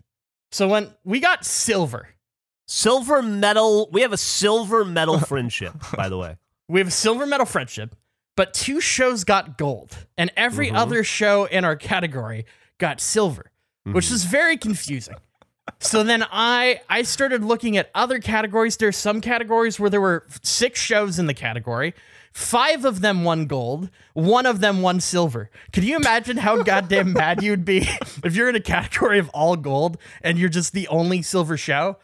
So when we got silver Silver medal. We have a silver medal friendship, by the way. We have a silver medal friendship, but two shows got gold, and every mm-hmm. other show in our category got silver, mm-hmm. which is very confusing. So then I I started looking at other categories. There's some categories where there were six shows in the category. Five of them won gold. One of them won silver. Can you imagine how goddamn mad you'd be if you're in a category of all gold and you're just the only silver show?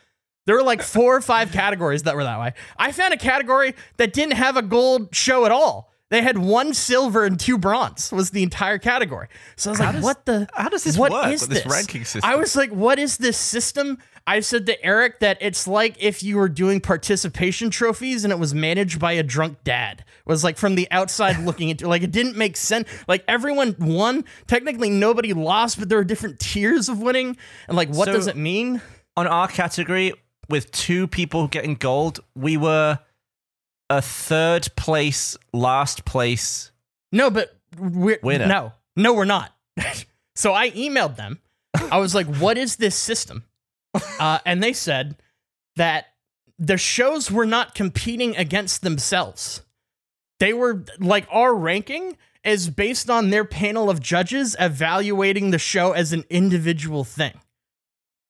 There were like four or five categories that were that way. I found a category that didn't have a gold show at all. They had one silver and two bronze was the entire category. So I was how like, does, what the? How does this what work? Is this? This ranking system? I was like, what is this system? I said to Eric that it's like if you were doing participation trophies and it was managed by a drunk dad. It was like from the outside looking into, like it didn't make sense. Like everyone won. Technically nobody lost, but there were different tiers of winning. And like, what so does it mean? On our category, with two people getting gold, we were a third place, last place. No, but we're winner. no, no, we're not. So I emailed them. I was like, what is this system? Uh, and they said that the shows were not competing against themselves. They were like, our ranking is based on their panel of judges evaluating the show as an individual thing.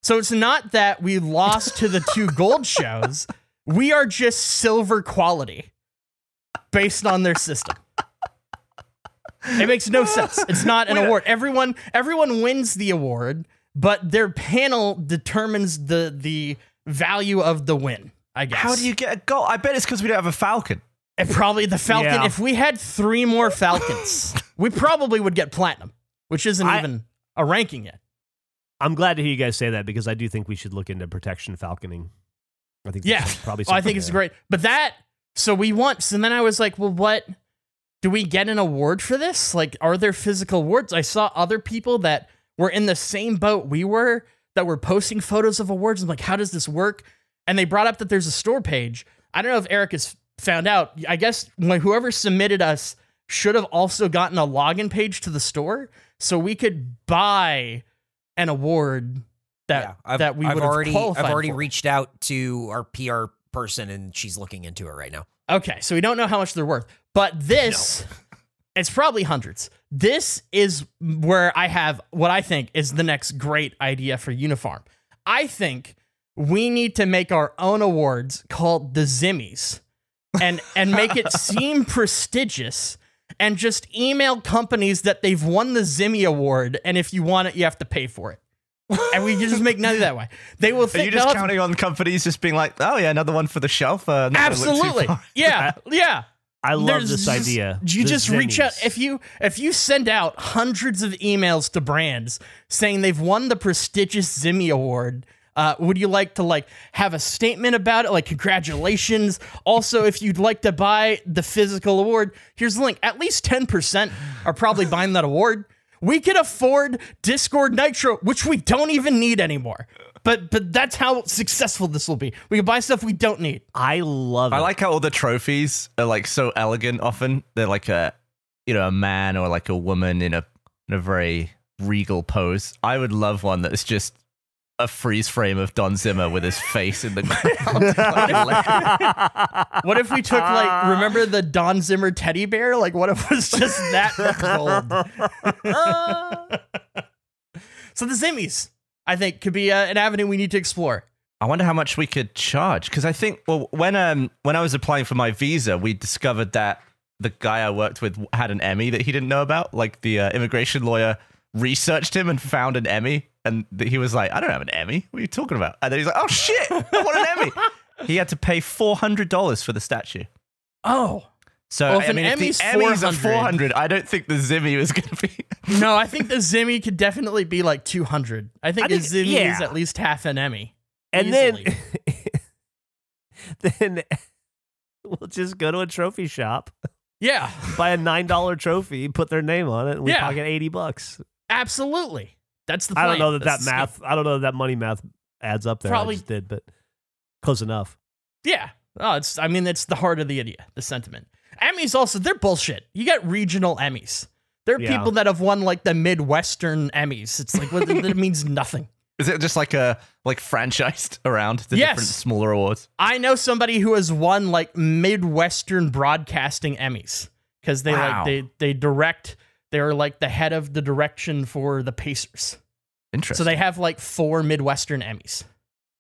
So it's not that we lost to the two gold shows. We are just silver quality based on their system. It makes no sense. It's not an Wait, award. Everyone, everyone wins the award, but their panel determines the the value of the win, I guess. How do you get a goal? I bet it's because we don't have a Falcon. And probably the Falcon. Yeah. If we had three more Falcons, we probably would get platinum, which isn't I, even a ranking yet. I'm glad to hear you guys say that, because I do think we should look into protection falconing. I think yeah, probably well, I think there. It's great. But that, so we want, and then I was like, well, what, do we get an award for this? Like, are there physical awards? I saw other people that were in the same boat we were that were posting photos of awards. I'm like, how does this work? And they brought up that there's a store page. I don't know if Eric has found out. I guess like, whoever submitted us should have also gotten a login page to the store so we could buy an award that yeah, I've, that we I've would already have I've already for. reached out to our P R person, and she's looking into it right now. Okay, so we don't know how much they're worth, but this no. it's probably hundreds. This is where I have what I think is the next great idea for Unifarm. I think we need to make our own awards called the Zimmies, and and make it seem prestigious. And just email companies that they've won the Zimmy Award, and if you want it, you have to pay for it. And we just make none of that way. They will think. Are you just counting on companies just being like, "Oh yeah, another one for the shelf." Uh, absolutely, yeah, yeah. I love There's this just, idea. You the just Zimmies. Reach out if you if you send out hundreds of emails to brands saying they've won the prestigious Zimmy Award. Uh, would you like to like have a statement about it? Like, congratulations. Also, if you'd like to buy the physical award, here's the link. At least ten percent are probably buying that award. We could afford Discord Nitro, which we don't even need anymore. But but that's how successful this will be. We can buy stuff we don't need. I love it. I like how all the trophies are like so elegant often. They're like a, you know, a man or like a woman in a in a very regal pose. I would love one that is just a freeze frame of Don Zimmer with his face in the ground. What if we took, like, remember the Don Zimmer teddy bear? Like, what if it was just that cold? So the Zimmies, I think, could be uh, an avenue we need to explore. I wonder how much we could charge. Because I think, well, when um when I was applying for my visa, we discovered that the guy I worked with had an Emmy that he didn't know about. Like, the uh, immigration lawyer researched him and found an Emmy. And he was like, I don't have an Emmy. What are you talking about? And then he's like, oh, shit, I want an Emmy. He had to pay four hundred dollars for the statue. Oh. So, well, I mean, if the Emmys are four hundred, I don't think the Zimmy is going to be. No, I think the Zimmy could definitely be like two hundred. I think I the think, Zimmy yeah. is at least half an Emmy. And easily. then then we'll just go to a trophy shop. Yeah. Buy a nine dollar trophy, put their name on it, and we yeah. pocket eighty bucks. Absolutely. That's the plan. I don't know that That's that math. I don't know that, that money math adds up there. Probably I just did, but close enough. Yeah. Oh, it's. I mean, that's the heart of the idea. The sentiment. Emmys also, they're bullshit. You got regional Emmys. There are yeah. people that have won like the Midwestern Emmys. It's like well, that means nothing. Is it just like a like franchised around the yes. different smaller awards? I know somebody who has won like Midwestern Broadcasting Emmys because they wow. like they they direct. They're like the head of the direction for the Pacers. Interesting. So they have like four Midwestern Emmys.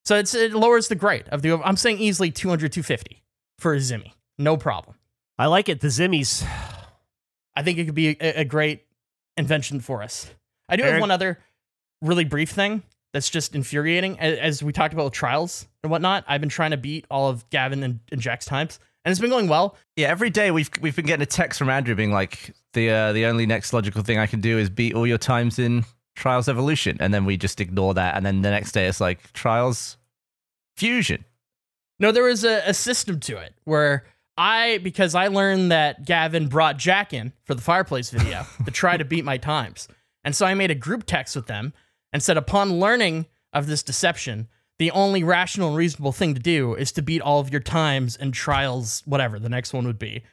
So it's, it lowers the grade of the, I'm saying easily two hundred, two fifty for a Zimmy. No problem. I like it. The Zimmies. I think it could be a, a great invention for us. I do Eric. have one other really brief thing that's just infuriating. As we talked about with trials and whatnot, I've been trying to beat all of Gavin and, and Jack's times. And it's been going well. Yeah, every day we've we've been getting a text from Andrew being like, the uh, the only next logical thing I can do is beat all your times in Trials Evolution. And then we just ignore that. And then the next day it's like Trials Fusion. No, there was a, a system to it where I, because I learned that Gavin brought Jack in for the fireplace video to try to beat my times. And so I made a group text with them and said, upon learning of this deception, the only rational and reasonable thing to do is to beat all of your times and Trials, whatever the next one would be.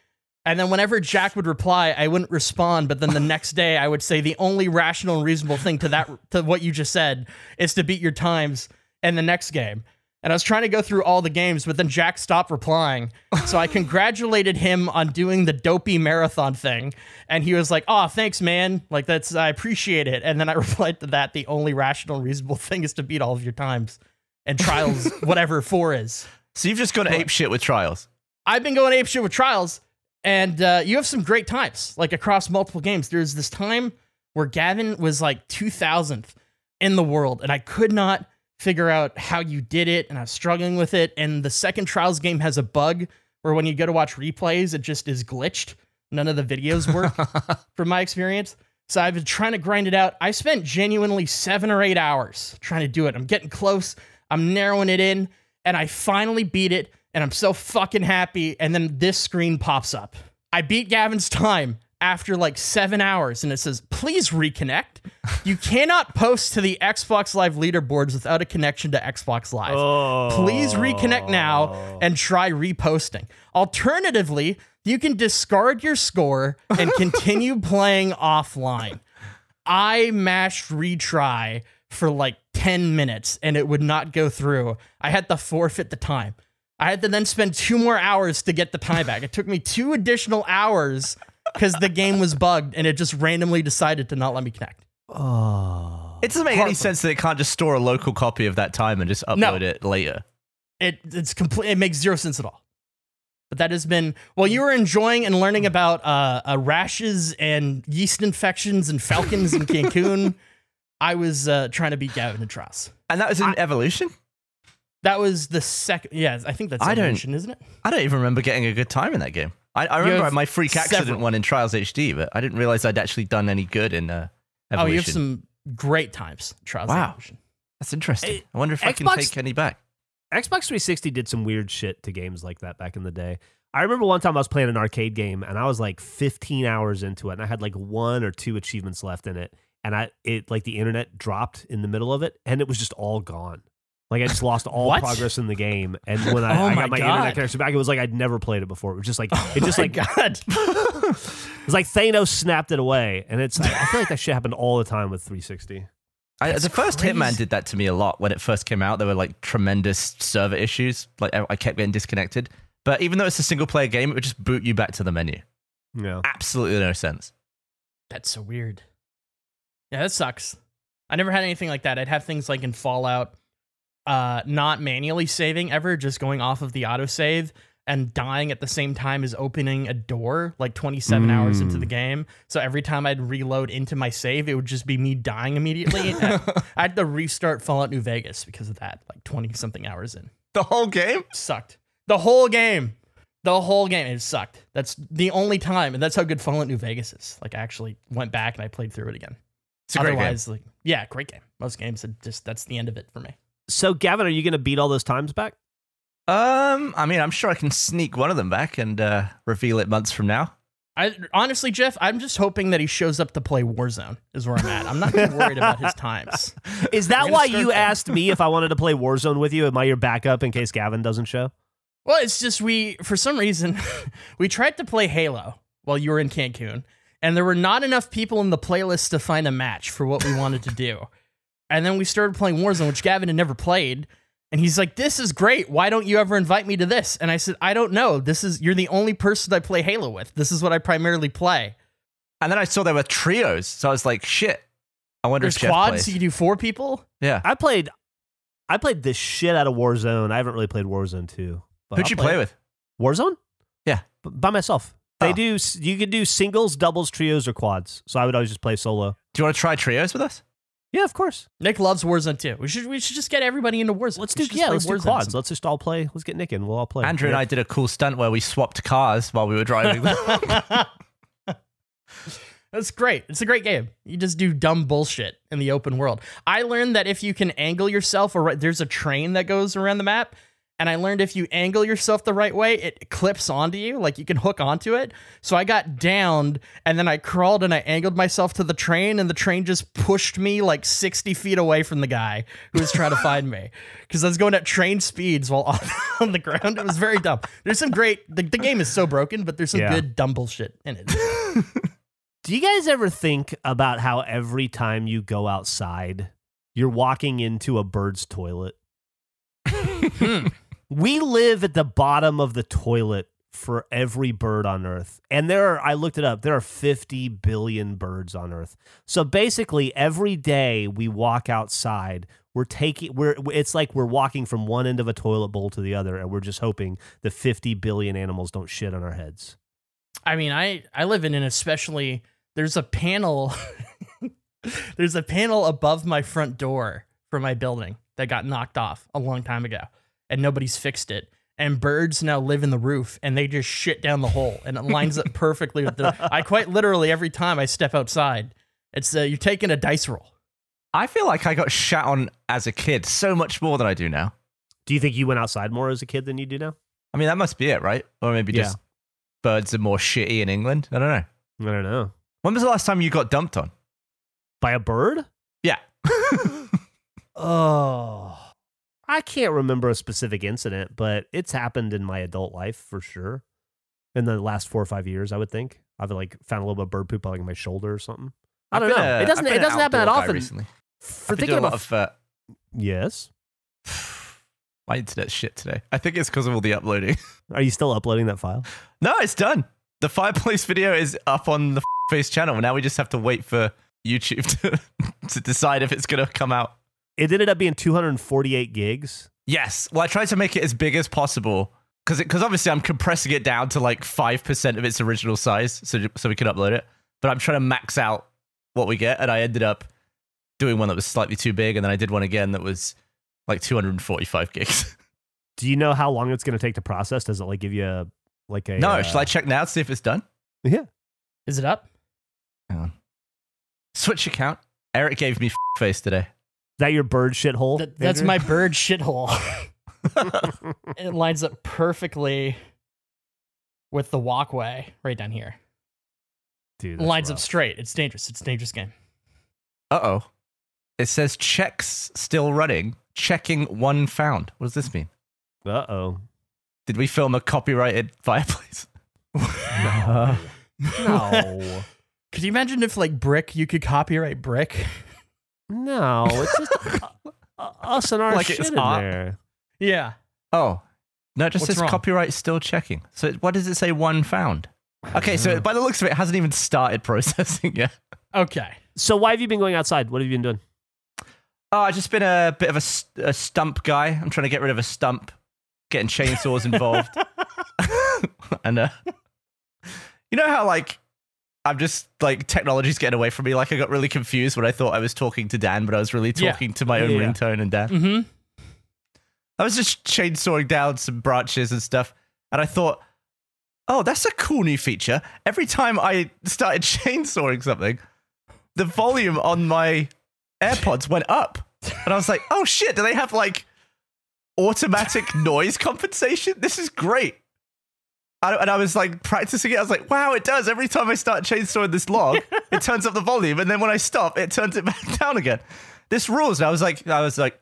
And then whenever Jack would reply, I wouldn't respond. But then the next day I would say the only rational and reasonable thing to that, to what you just said, is to beat your times in the next game. And I was trying to go through all the games, but then Jack stopped replying. So I congratulated him on doing the dopey marathon thing. And he was like, oh, thanks, man. Like, that's, I appreciate it. And then I replied to that, the only rational and reasonable thing is to beat all of your times and Trials, whatever four is. So you've just gone ape shit with Trials. I've been going ape shit with Trials, and uh, you have some great times, like across multiple games. There's this time where Gavin was like two thousandth in the world, and I could not figure out how you did it, and I was struggling with it. And the second Trials game has a bug where when you go to watch replays, it just is glitched. None of the videos work, from my experience. So I've been trying to grind it out. I spent genuinely seven or eight hours trying to do it. I'm getting close. I'm narrowing it in, and I finally beat it, and I'm so fucking happy, and then this screen pops up. I beat Gavin's time after like seven hours, and it says, please reconnect. You cannot post to the Xbox Live leaderboards without a connection to Xbox Live. Oh. Please reconnect now and try reposting. Alternatively, you can discard your score and continue playing offline. I mashed retry for like ten minutes and it would not go through. I had to forfeit the time. I had to then spend two more hours to get the time back. It took me two additional hours because the game was bugged and it just randomly decided to not let me connect. Oh, it doesn't make Heartbreak. Any sense that it can't just store a local copy of that time and just upload no, it later. It it's complete. It makes zero sense at all. But that has been, well, you were enjoying and learning about uh, uh, rashes and yeast infections and falcons in Cancun. I was uh, trying to beat Gavin and Tross. And that was in I, Evolution? That was the second... Yeah, I think that's I Evolution, isn't it? I don't even remember getting a good time in that game. I, I remember my freak several. accident one in Trials H D, but I didn't realize I'd actually done any good in uh, Evolution. Oh, you have some great times in Trials wow. Evolution. That's interesting. I wonder if Xbox, I can take any back. Xbox three sixty did some weird shit to games like that back in the day. I remember one time I was playing an arcade game, and I was like fifteen hours into it, and I had like one or two achievements left in it. And I, it like the internet dropped in the middle of it, and it was just all gone. Like I just lost all what? progress in the game. And when I, oh I got my, my internet connection back, it was like I'd never played it before. It was just like oh it just like God. It was like Thanos snapped it away. And it's I, I feel like that shit happened all the time with three sixty. I, the first crazy. Hitman did that to me a lot when it first came out. There were like tremendous server issues. Like I kept getting disconnected. But even though it's a single player game, it would just boot you back to the menu. Yeah, absolutely no sense. That's so weird. Yeah, that sucks. I never had anything like that. I'd have things like in Fallout, uh, not manually saving ever, just going off of the autosave and dying at the same time as opening a door like twenty-seven mm. hours into the game. So every time I'd reload into my save, it would just be me dying immediately. I had to restart Fallout New Vegas because of that, like twenty-something hours in. The whole game? Sucked. The whole game. The whole game. It sucked. That's the only time. And that's how good Fallout New Vegas is. Like I actually went back and I played through it again. It's a great Otherwise, game. Like, yeah, great game. Most games, it just that's the end of it for me. So, Gavin, are you going to beat all those times back? Um, I mean, I'm sure I can sneak one of them back and uh, reveal it months from now. I honestly, Jeff, I'm just hoping that he shows up to play Warzone is where I'm at. I'm not even worried about his times. Is that why you them. asked me if I wanted to play Warzone with you? Am I your backup in case Gavin doesn't show? Well, it's just we, for some reason, we tried to play Halo while you were in Cancun. And there were not enough people in the playlist to find a match for what we wanted to do. And then we started playing Warzone, which Gavin had never played. And he's like, this is great. Why don't you ever invite me to this? And I said, I don't know. This is you're the only person I play Halo with. This is what I primarily play. And then I saw there were trios. So I was like, shit. I wonder There's if Jeff quads, plays. So you do four people? Yeah. I played I played the shit out of Warzone. I haven't really played Warzone two. But Who'd I'll you play, play with? Warzone? Yeah. B- by myself. They oh. do. You could do singles, doubles, trios, or quads. So I would always just play solo. Do you want to try trios with us? Yeah, of course. Nick loves Warzone too. We should we should just get everybody into Warzone. Let's do yeah, let's Warzone. do quads. Let's just all play. Let's get Nick in. We'll all play. Andrew yeah. and I did a cool stunt where we swapped cars while we were driving. That's great. It's a great game. You just do dumb bullshit in the open world. I learned that if you can angle yourself, or there's a train that goes around the map, and I learned if you angle yourself the right way, it clips onto you, like you can hook onto it. So I got downed, and then I crawled and I angled myself to the train, and the train just pushed me like sixty feet away from the guy who was trying to find me, because I was going at train speeds while on, on the ground. It was very dumb. There's some great, the, the game is so broken, but there's some yeah. good dumb bullshit in it. Do you guys ever think about how every time you go outside, you're walking into a bird's toilet? hmm. We live at the bottom of the toilet for every bird on Earth. And there are, I looked it up, there are fifty billion birds on Earth. So basically every day we walk outside, we're taking, we're, it's like we're walking from one end of a toilet bowl to the other, and we're just hoping the fifty billion animals don't shit on our heads. I mean, I, I live in an especially... There's a panel there's a panel above my front door for my building that got knocked off a long time ago, and nobody's fixed it. And birds now live in the roof, and they just shit down the hole, and it lines up perfectly with the I quite literally every time I step outside, it's uh, you're taking a dice roll. I feel like I got shat on as a kid so much more than I do now. Do you think you went outside more as a kid than you do now? I mean, that must be it, right? Or maybe yeah. just birds are more shitty in England. I don't know. I don't know. When was the last time you got dumped on? By a bird? Yeah. Oh, I can't remember a specific incident, but it's happened in my adult life for sure. In the last four or five years, I would think. I've like found a little bit of bird poop on like, my shoulder or something. I don't know. A, it doesn't It doesn't happen that often. Recently. For I've been thinking doing about a lot of, uh, yes. My internet shit today. I think it's because of all the uploading. Are you still uploading that file? No, it's done. The fireplace video is up on the Face channel. Now we just have to wait for YouTube to, to decide if it's going to come out. It ended up being two hundred forty-eight gigs. Yes. Well, I tried to make it as big as possible because because obviously I'm compressing it down to like five percent of its original size so, so we can upload it. But I'm trying to max out what we get. And I ended up doing one that was slightly too big. And then I did one again that was like two hundred forty-five gigs. Do you know how long it's going to take to process? Does it like give you a... like a? No, uh, shall I check now to see if it's done? Yeah. Is it up? Hang on. Switch account. Eric gave me f- face today. Is that your bird shithole? Th- that's my bird shithole. It lines up perfectly with the walkway right down here. Dude, lines rough. Up straight. It's dangerous. It's a dangerous game. Uh-oh. It says checks still running. Checking one found. What does this mean? Uh-oh. Did we film a copyrighted fireplace? No. No. Could you imagine if, like, brick, you could copyright brick? No, it's just uh, us and our like shit in art. There. Yeah. Oh. No, it just What's says wrong? Copyright still checking. So it, what does it say one found? Okay, so by the looks of it, it hasn't even started processing yet. Okay. So why have you been going outside? What have you been doing? Oh, I've just been a bit of a, a stump guy. I'm trying to get rid of a stump. Getting chainsaws involved. And, uh, you know how, like, I'm just, like, technology's getting away from me. Like, I got really confused when I thought I was talking to Dan, but I was really talking yeah. to my own yeah. ringtone and Dan. Mm-hmm. I was just chainsawing down some branches and stuff, and I thought, oh, that's a cool new feature. Every time I started chainsawing something, the volume on my AirPods went up. And I was like, oh, shit, do they have, like... automatic noise compensation? This is great. I, and I was like practicing it. I was like, wow, it does. Every time I start chainsawing this log, it turns up the volume. And then when I stop, it turns it back down again. This rules. And I was like, I was like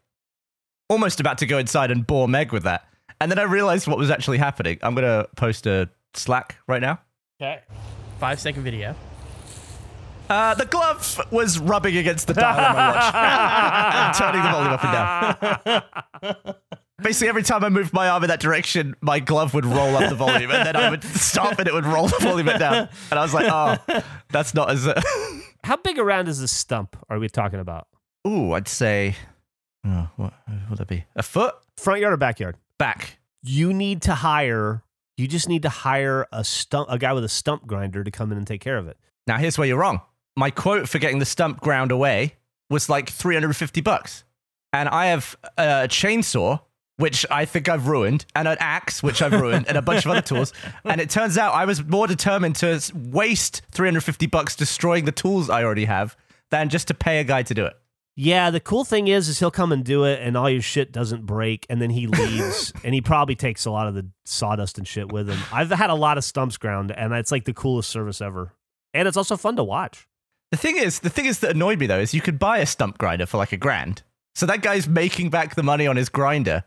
almost about to go inside and bore Meg with that. And then I realized what was actually happening. I'm going to post a Slack right now. Okay. Five second video. Uh, the glove was rubbing against the dial on my watch and turning the volume up and down. Basically, every time I moved my arm in that direction, my glove would roll up the volume, and then I would stop, and it would roll the volume down. And I was like, oh, that's not as... Uh. How big around is this stump are we talking about? Ooh, I'd say... Oh, what would that be? A foot? Front yard or backyard? Back. You need to hire... You just need to hire a stump, a guy with a stump grinder to come in and take care of it. Now, here's where you're wrong. My quote for getting the stump ground away was like three hundred fifty bucks. And I have a chainsaw, which I think I've ruined, and an axe, which I've ruined, and a bunch of other tools. And it turns out I was more determined to waste three hundred fifty bucks destroying the tools I already have than just to pay a guy to do it. Yeah, the cool thing is, is he'll come and do it, and all your shit doesn't break, and then he leaves, and he probably takes a lot of the sawdust and shit with him. I've had a lot of stumps ground, and it's like the coolest service ever. And it's also fun to watch. The thing is, the thing is that annoyed me, though, is you could buy a stump grinder for like a grand. So that guy's making back the money on his grinder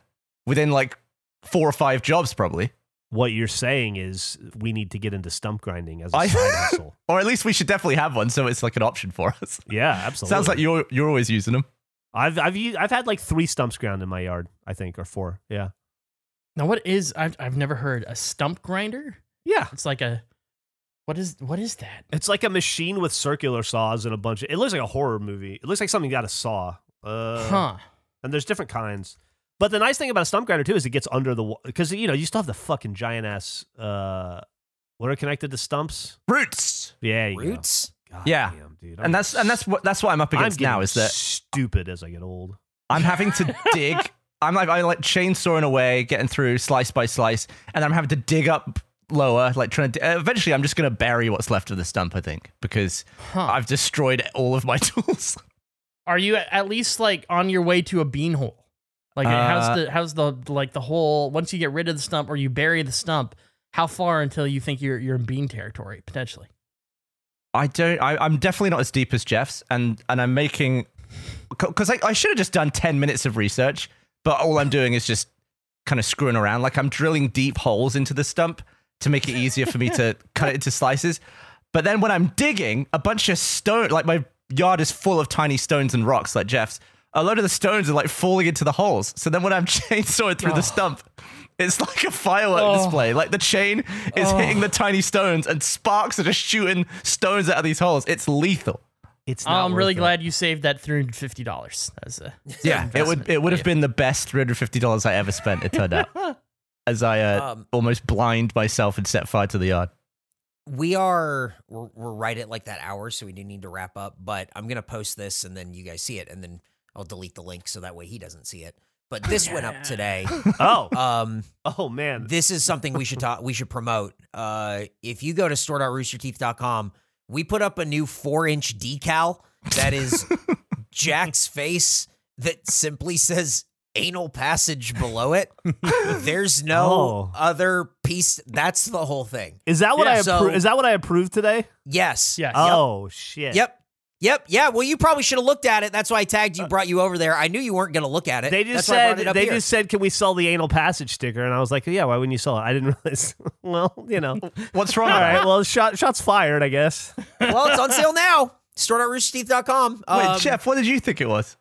within like four or five jobs, probably. What you're saying is we need to get into stump grinding as a I, side hustle. Or at least we should definitely have one, so it's like an option for us. Yeah, absolutely. Sounds like you're you're always using them. I've I've I've had like three stumps ground in my yard, I think, or four. Yeah. Now what is I've I've never heard a stump grinder? Yeah. It's like a what is what is that? It's like a machine with circular saws and a bunch of it looks like a horror movie. It looks like something got a saw. Uh, huh. And there's different kinds. But the nice thing about a stump grinder, too, is it gets under the... Because, you know, you still have the fucking giant-ass... Uh, what are connected to stumps? Roots! Yeah, you Roots? Go. God yeah. Damn, dude. I'm and that's and that's what that's what I'm up against I'm now, is that... stupid as I get old. I'm having to dig. I'm like, I like chainsawing away, getting through slice by slice, and I'm having to dig up lower, like trying to... Eventually, I'm just going to bury what's left of the stump, I think, because huh. I've destroyed all of my tools. Are you at least, like, on your way to a beanhole? Like, uh, how's the, how's the, like, the whole, once you get rid of the stump or you bury the stump, how far until you think you're you're in bean territory, potentially? I don't, I, I'm definitely not as deep as Jeff's, and, and I'm making, because I, I should have just done ten minutes of research, but all I'm doing is just kind of screwing around. Like, I'm drilling deep holes into the stump to make it easier for me to cut it into slices. But then when I'm digging, a bunch of stone, like, my yard is full of tiny stones and rocks, like Jeff's. A lot of the stones are like falling into the holes. So then when I'm chainsawing through oh. the stump, it's like a firework oh. display. Like the chain is oh. hitting the tiny stones and sparks are just shooting stones out of these holes. It's lethal. It's not I'm really it. glad you saved that three hundred fifty dollars. That's a yeah, it would it would have been the best three hundred fifty dollars I ever spent, it turned out. As I uh, um, almost blind myself and set fire to the yard. We are, we're, we're right at like that hour, so we do need to wrap up. But I'm going to post this and then you guys see it and then... I'll delete the link so that way he doesn't see it. But this yeah. went up today. Oh, um, oh man, this is something we should talk. We should promote. Uh, if you go to store dot rooster teeth dot com, we put up a new four-inch decal that is Jack's face that simply says "anal passage" below it. There's no oh. other piece. That's the whole thing. Is that what yeah, I so, appro- is that what I approved today? Yes. Yes. Oh yep. shit. Yep. Yep. Yeah. Well, you probably should have looked at it. That's why I tagged you, brought you over there. I knew you weren't going to look at it. They just That's said, why I brought it up they here. just said, can we sell the anal passage sticker? And I was like, yeah, why wouldn't you sell it? I didn't realize. Well, you know, what's wrong? All right. Well, shot, shots fired, I guess. Well, it's on sale now. store dot rooster teeth dot com. Um, Wait, Jeff, what did you think it was?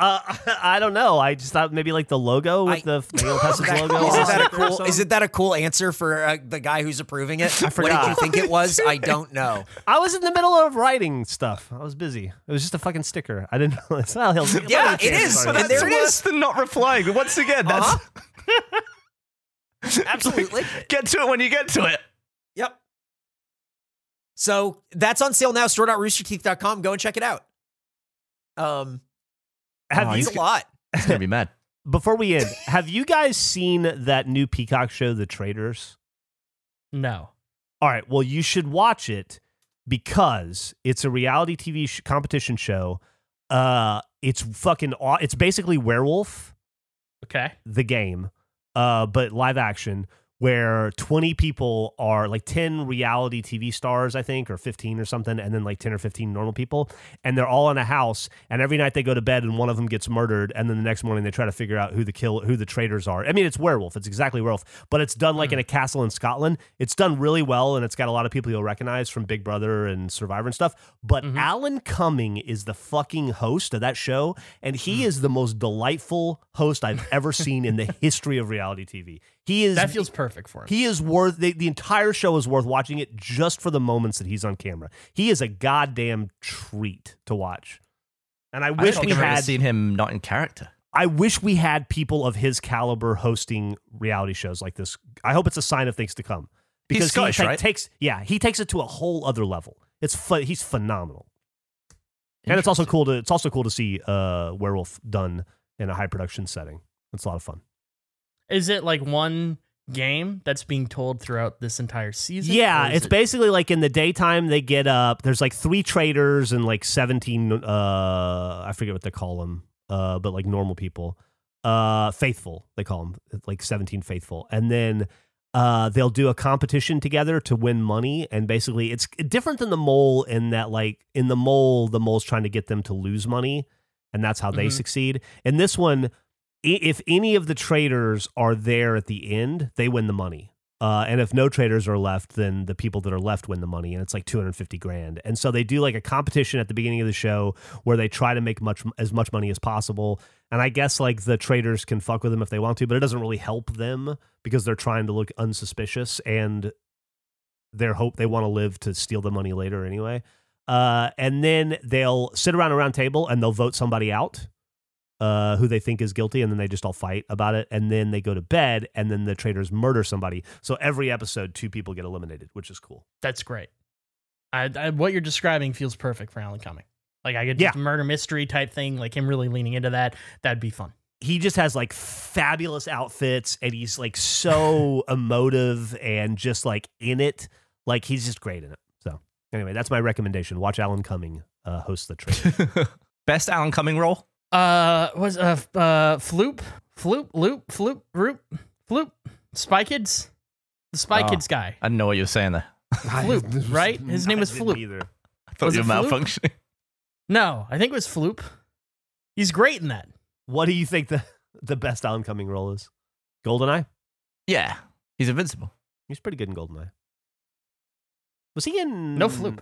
Uh, I don't know. I just thought maybe like the logo with I, the anal passage that, logo. Isn't that a cool? Isn't that a cool answer for uh, the guy who's approving it? I forgot. What did you think it was? I don't know. I was in the middle of writing stuff. I was busy. It was just a fucking sticker. I didn't know. Well, he'll, yeah, it is. But that's worse than not replying. But once again, that's uh-huh. absolutely like, get to it when you get to it. Yep. So that's on sale now. store dot rooster teeth dot com. Go and check it out. Um. Have oh, you, he's a lot. He's going to be mad. Before we end, have you guys seen that new Peacock show, The Traitors? No. All right. Well, you should watch it because it's a reality T V sh- competition show. Uh, it's fucking, aw- it's basically Werewolf. Okay. The game, uh, but live action where twenty people are like ten reality T V stars, I think, or fifteen or something, and then like ten or fifteen normal people, and they're all in a house, and every night they go to bed and one of them gets murdered, and then the next morning they try to figure out who the kill, who the traitors are. I mean, it's Werewolf. It's exactly Werewolf, but it's done like mm. in a castle in Scotland. It's done really well, and it's got a lot of people you'll recognize from Big Brother and Survivor and stuff, but mm-hmm. Alan Cumming is the fucking host of that show, and he mm. is the most delightful host I've ever seen in the history of reality T V. He is, that feels perfect for him. He is worth the, the entire show is worth watching it just for the moments that he's on camera. He is a goddamn treat to watch, and I wish I we had seen him not in character. I wish we had people of his caliber hosting reality shows like this. I hope it's a sign of things to come because he's Scottish, he ta- right? takes yeah he takes it to a whole other level. It's ph- he's phenomenal. And it's also cool to it's also cool to see uh, Werewolf done in a high production setting. It's a lot of fun. Is it like one game that's being told throughout this entire season? Yeah, it's it... basically like in the daytime they get up. There's like three traitors and like seventeen. Uh, I forget what they call them, uh, but like normal people, uh, faithful they call them, like seventeen faithful, and then. Uh, they'll do a competition together to win money, and basically it's different than the mole in that, like, in the mole, the mole's trying to get them to lose money, and that's how mm-hmm. they succeed. In this one, if any of the traders are there at the end, they win the money. Uh, and if no traders are left, then the people that are left win the money, and it's like two hundred fifty grand. And so they do like a competition at the beginning of the show where they try to make much as much money as possible. And I guess like the traders can fuck with them if they want to, but it doesn't really help them because they're trying to look unsuspicious and their hope they want to live to steal the money later anyway. Uh, and then they'll sit around a round table and they'll vote somebody out. Uh, who they think is guilty, and then they just all fight about it, and then they go to bed, and then the traitors murder somebody. So every episode, two people get eliminated, which is cool. That's great. I, I, what you're describing feels perfect for Alan Cumming. Like, I could just yeah. murder mystery type thing, like him really leaning into that. That'd be fun. He just has, like, fabulous outfits, and he's, like, so emotive and just, like, in it. Like, he's just great in it. So, anyway, that's my recommendation. Watch Alan Cumming uh, host The Traitors. Best Alan Cumming role? Uh, was uh, uh, Floop, Floop, Loop, Floop, Roop, Floop, Spy Kids, the Spy oh, Kids guy. I didn't know what you were saying there. Floop, right? His name was Floop. Either. I thought was you were malfunctioning. No, I think it was Floop. He's great in that. What do you think the, the best Alan Cumming role is? Goldeneye? Yeah, he's invincible. He's pretty good in Goldeneye. Was he in... No, Floop.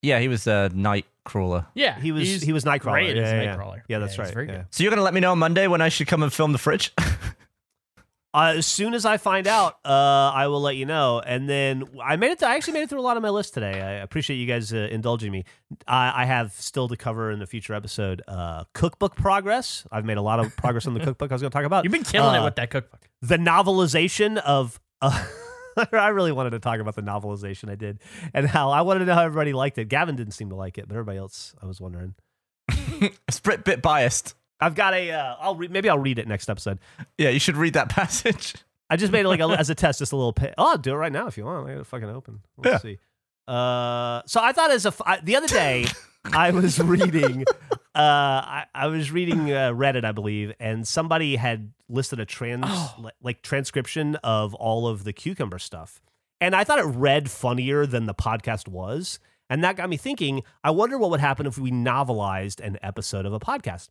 Yeah, he was uh, Nightcrawler. Yeah, he was he was Nightcrawler. Yeah, yeah, yeah. Nightcrawler. yeah, that's yeah, right. Yeah. So you're gonna let me know on Monday when I should come and film The Fridge? uh, as soon as I find out, uh, I will let you know. And then I made it. Th- I actually made it through a lot of my list today. I appreciate you guys uh, indulging me. I-, I have still to cover in a future episode uh, cookbook progress. I've made a lot of progress on the cookbook. I was gonna talk about. You've been killing uh, it with that cookbook. The novelization of. Uh, I really wanted to talk about the novelization I did and how I wanted to know how everybody liked it. Gavin didn't seem to like it, but everybody else, I was wondering. It's a bit biased. I've got a, uh, I'll re- maybe I'll read it next episode. Yeah, you should read that passage. I just made it like a, as a test, just a little pit. Oh, I'll do it right now if you want. I got it fucking open. Let's yeah. see. Uh, so I thought as a, I, the other day I was reading, uh, I, I was reading uh, Reddit, I believe, and somebody had listed a trans oh. li- like transcription of all of the cucumber stuff. And I thought it read funnier than the podcast was. And that got me thinking, I wonder what would happen if we novelized an episode of a podcast.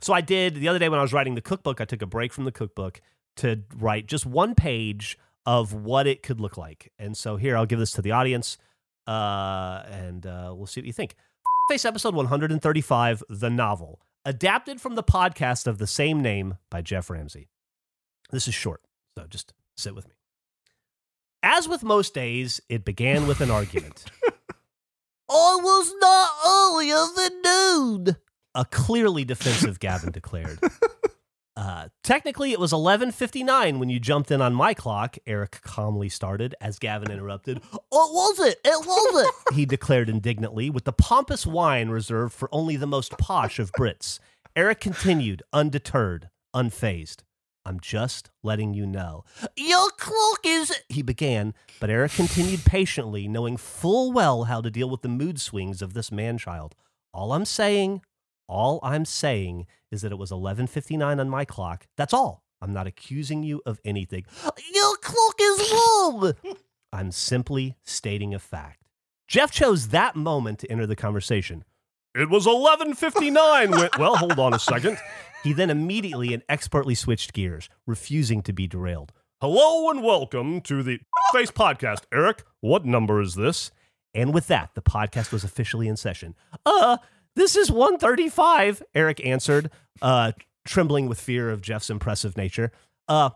So I did the other day when I was writing the cookbook, I took a break from the cookbook to write just one page of what it could look like. And so here, I'll give this to the audience. Uh, and uh, we'll see what you think. Face episode one thirty-five, The Novel, adapted from the podcast of the same name by Jeff Ramsey. This is short, so just sit with me. As with most days, it began with an argument. I was not earlier than noon, a clearly defensive Gavin declared. Uh, technically, it was eleven fifty-nine when you jumped in on my clock, Eric calmly started, as Gavin interrupted. Oh, it was it! It was it! He declared indignantly, with the pompous whine reserved for only the most posh of Brits. Eric continued, undeterred, unfazed. I'm just letting you know. Your clock is... He began, but Eric continued patiently, knowing full well how to deal with the mood swings of this man-child. All I'm saying... All I'm saying is that it was eleven fifty-nine on my clock. That's all. I'm not accusing you of anything. Your clock is wrong. I'm simply stating a fact. Jeff chose that moment to enter the conversation. It was eleven fifty-nine. when, well, hold on a second. He then immediately and expertly switched gears, refusing to be derailed. Hello and welcome to the Face Podcast. Eric, what number is this? And with that, the podcast was officially in session. Uh... This is one thirty-five, Eric answered, uh, trembling with fear of Jeff's impressive nature. Uh,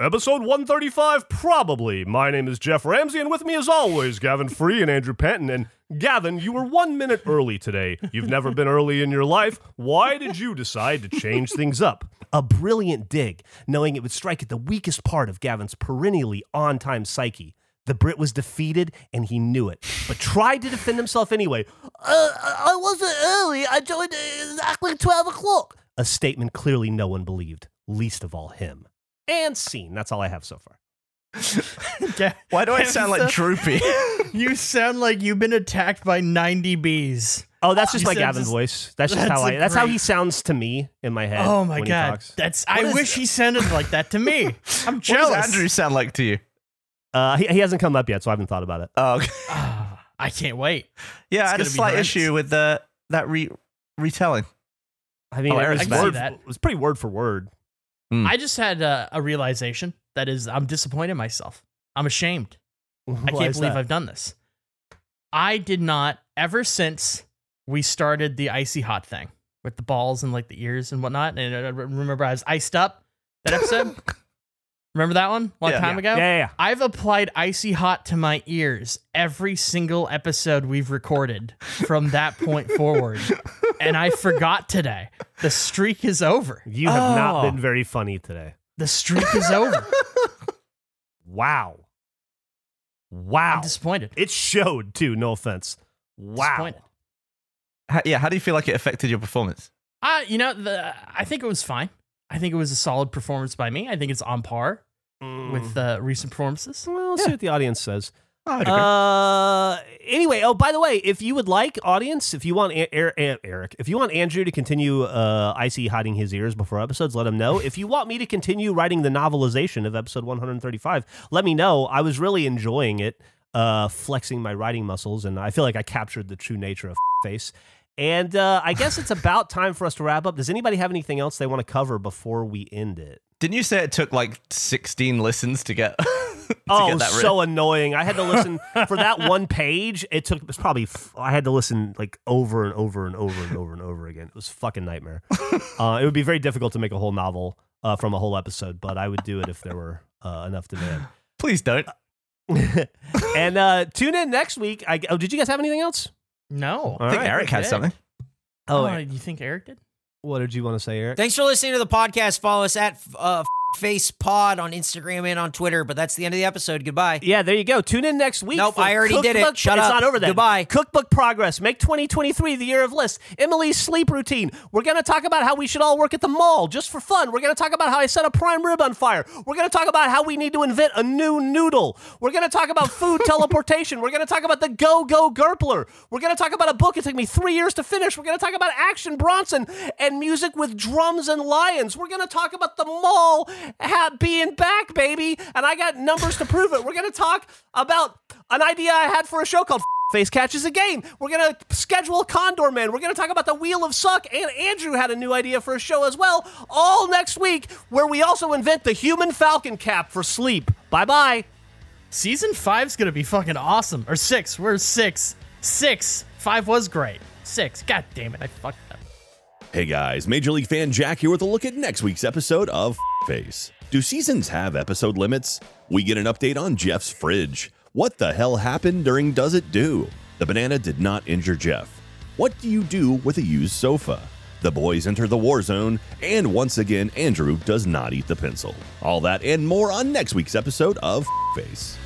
Episode one thirty-five, probably. My name is Jeff Ramsey, and with me as always, Gavin Free and Andrew Panton. And Gavin, you were one minute early today. You've never been early in your life. Why did you decide to change things up? A brilliant dig, knowing it would strike at the weakest part of Gavin's perennially on-time psyche. The Brit was defeated, and he knew it, but tried to defend himself anyway. Uh, I wasn't early. I joined exactly twelve o'clock. A statement clearly no one believed, least of all him. And scene. That's all I have so far. Why do I sound like droopy? You sound like you've been attacked by ninety bees. Oh, that's just you my Gavin's just, voice. That's just that's how I. That's great. How he sounds to me in my head. Oh my when god, he talks. That's. What I is, wish he sounded like that to me. I'm jealous. What does Andrew sound like to you? Uh, he, he hasn't come up yet, so I haven't thought about it. Oh, okay. Oh, I can't wait. Yeah, it's I had a slight horrendous. issue with the that re- retelling. I mean, oh, I can see that. It was pretty word for word. Mm. I just had uh, a realization that is, I'm disappointed in myself. I'm ashamed. Why I can't believe that? I've done this. I did not ever since we started the icy hot thing with the balls and like the ears and whatnot. And I remember I was iced up that episode. Remember that one? A long yeah, time yeah. ago? Yeah, yeah, yeah. I've applied icy hot to my ears every single episode we've recorded from that point forward. And I forgot today. The streak is over. You have oh. not been very funny today. The streak is over. Wow. Wow. I'm disappointed. It showed, too. No offense. Wow. How, yeah. How do you feel like it affected your performance? Uh, you know, the, I think it was fine. I think it was a solid performance by me. I think it's on par mm. with uh, recent performances. Well, let's yeah. see what the audience says. Uh, anyway, oh, by the way, if you would like, audience, if you want a- a- a- Eric, if you want Andrew to continue uh, icy hiding his ears before episodes, let him know. If you want me to continue writing the novelization of episode one thirty-five, let me know. I was really enjoying it, uh, flexing my writing muscles, and I feel like I captured the true nature of Face. And uh, I guess it's about time for us to wrap up. Does anybody have anything else they want to cover before we end it? Didn't you say it took like sixteen listens to get... to oh, get that so annoying. I had to listen for that one page. It took, it was probably, I had to listen like over and over and over and over and over again. It was a fucking nightmare. Uh, it would be very difficult to make a whole novel uh, from a whole episode, but I would do it if there were uh, enough demand. Please don't. And uh, tune in next week. I, oh, did you guys have anything else? No. All I think right. Eric had something. Oh, uh, you think Eric did? What did you want to say, Eric? Thanks for listening to the podcast. Follow us at uh, Face Pod on Instagram and on Twitter. But that's the end of the episode. Goodbye. Yeah, there you go. Tune in next week. Nope, I already did it. Shut up. It's not over then. Goodbye. Cookbook progress. Make twenty twenty-three the year of lists. Emily's sleep routine. We're going to talk about how we should all work at the mall just for fun. We're going to talk about how I set a prime rib on fire. We're going to talk about how we need to invent a new noodle. We're going to talk about food teleportation. We're going to talk about the Go Go Gurpler. We're going to talk about a book it took me three years to finish. We're going to talk about Action Bronson and music with drums and lions. We're going to talk about the mall being back, baby, and I got numbers to prove it. We're going to talk about an idea I had for a show called Face Catches a Game. We're going to schedule Condor Man. We're going to talk about the Wheel of Suck, and Andrew had a new idea for a show as well, all next week, where we also invent the human falcon cap for sleep. Bye-bye. Season five's going to be fucking awesome. Or six. We're six. Six. Five was great. Six. God damn it. I fucked up. Hey guys, Major League fan Jack here with a look at next week's episode of Face. Do seasons have episode limits? We get an update on Jeff's fridge. What the hell happened during Does It Do? The banana did not injure Jeff. What do you do with a used sofa? The boys enter the war zone, and once again, Andrew does not eat the pencil. All that and more on next week's episode of Face.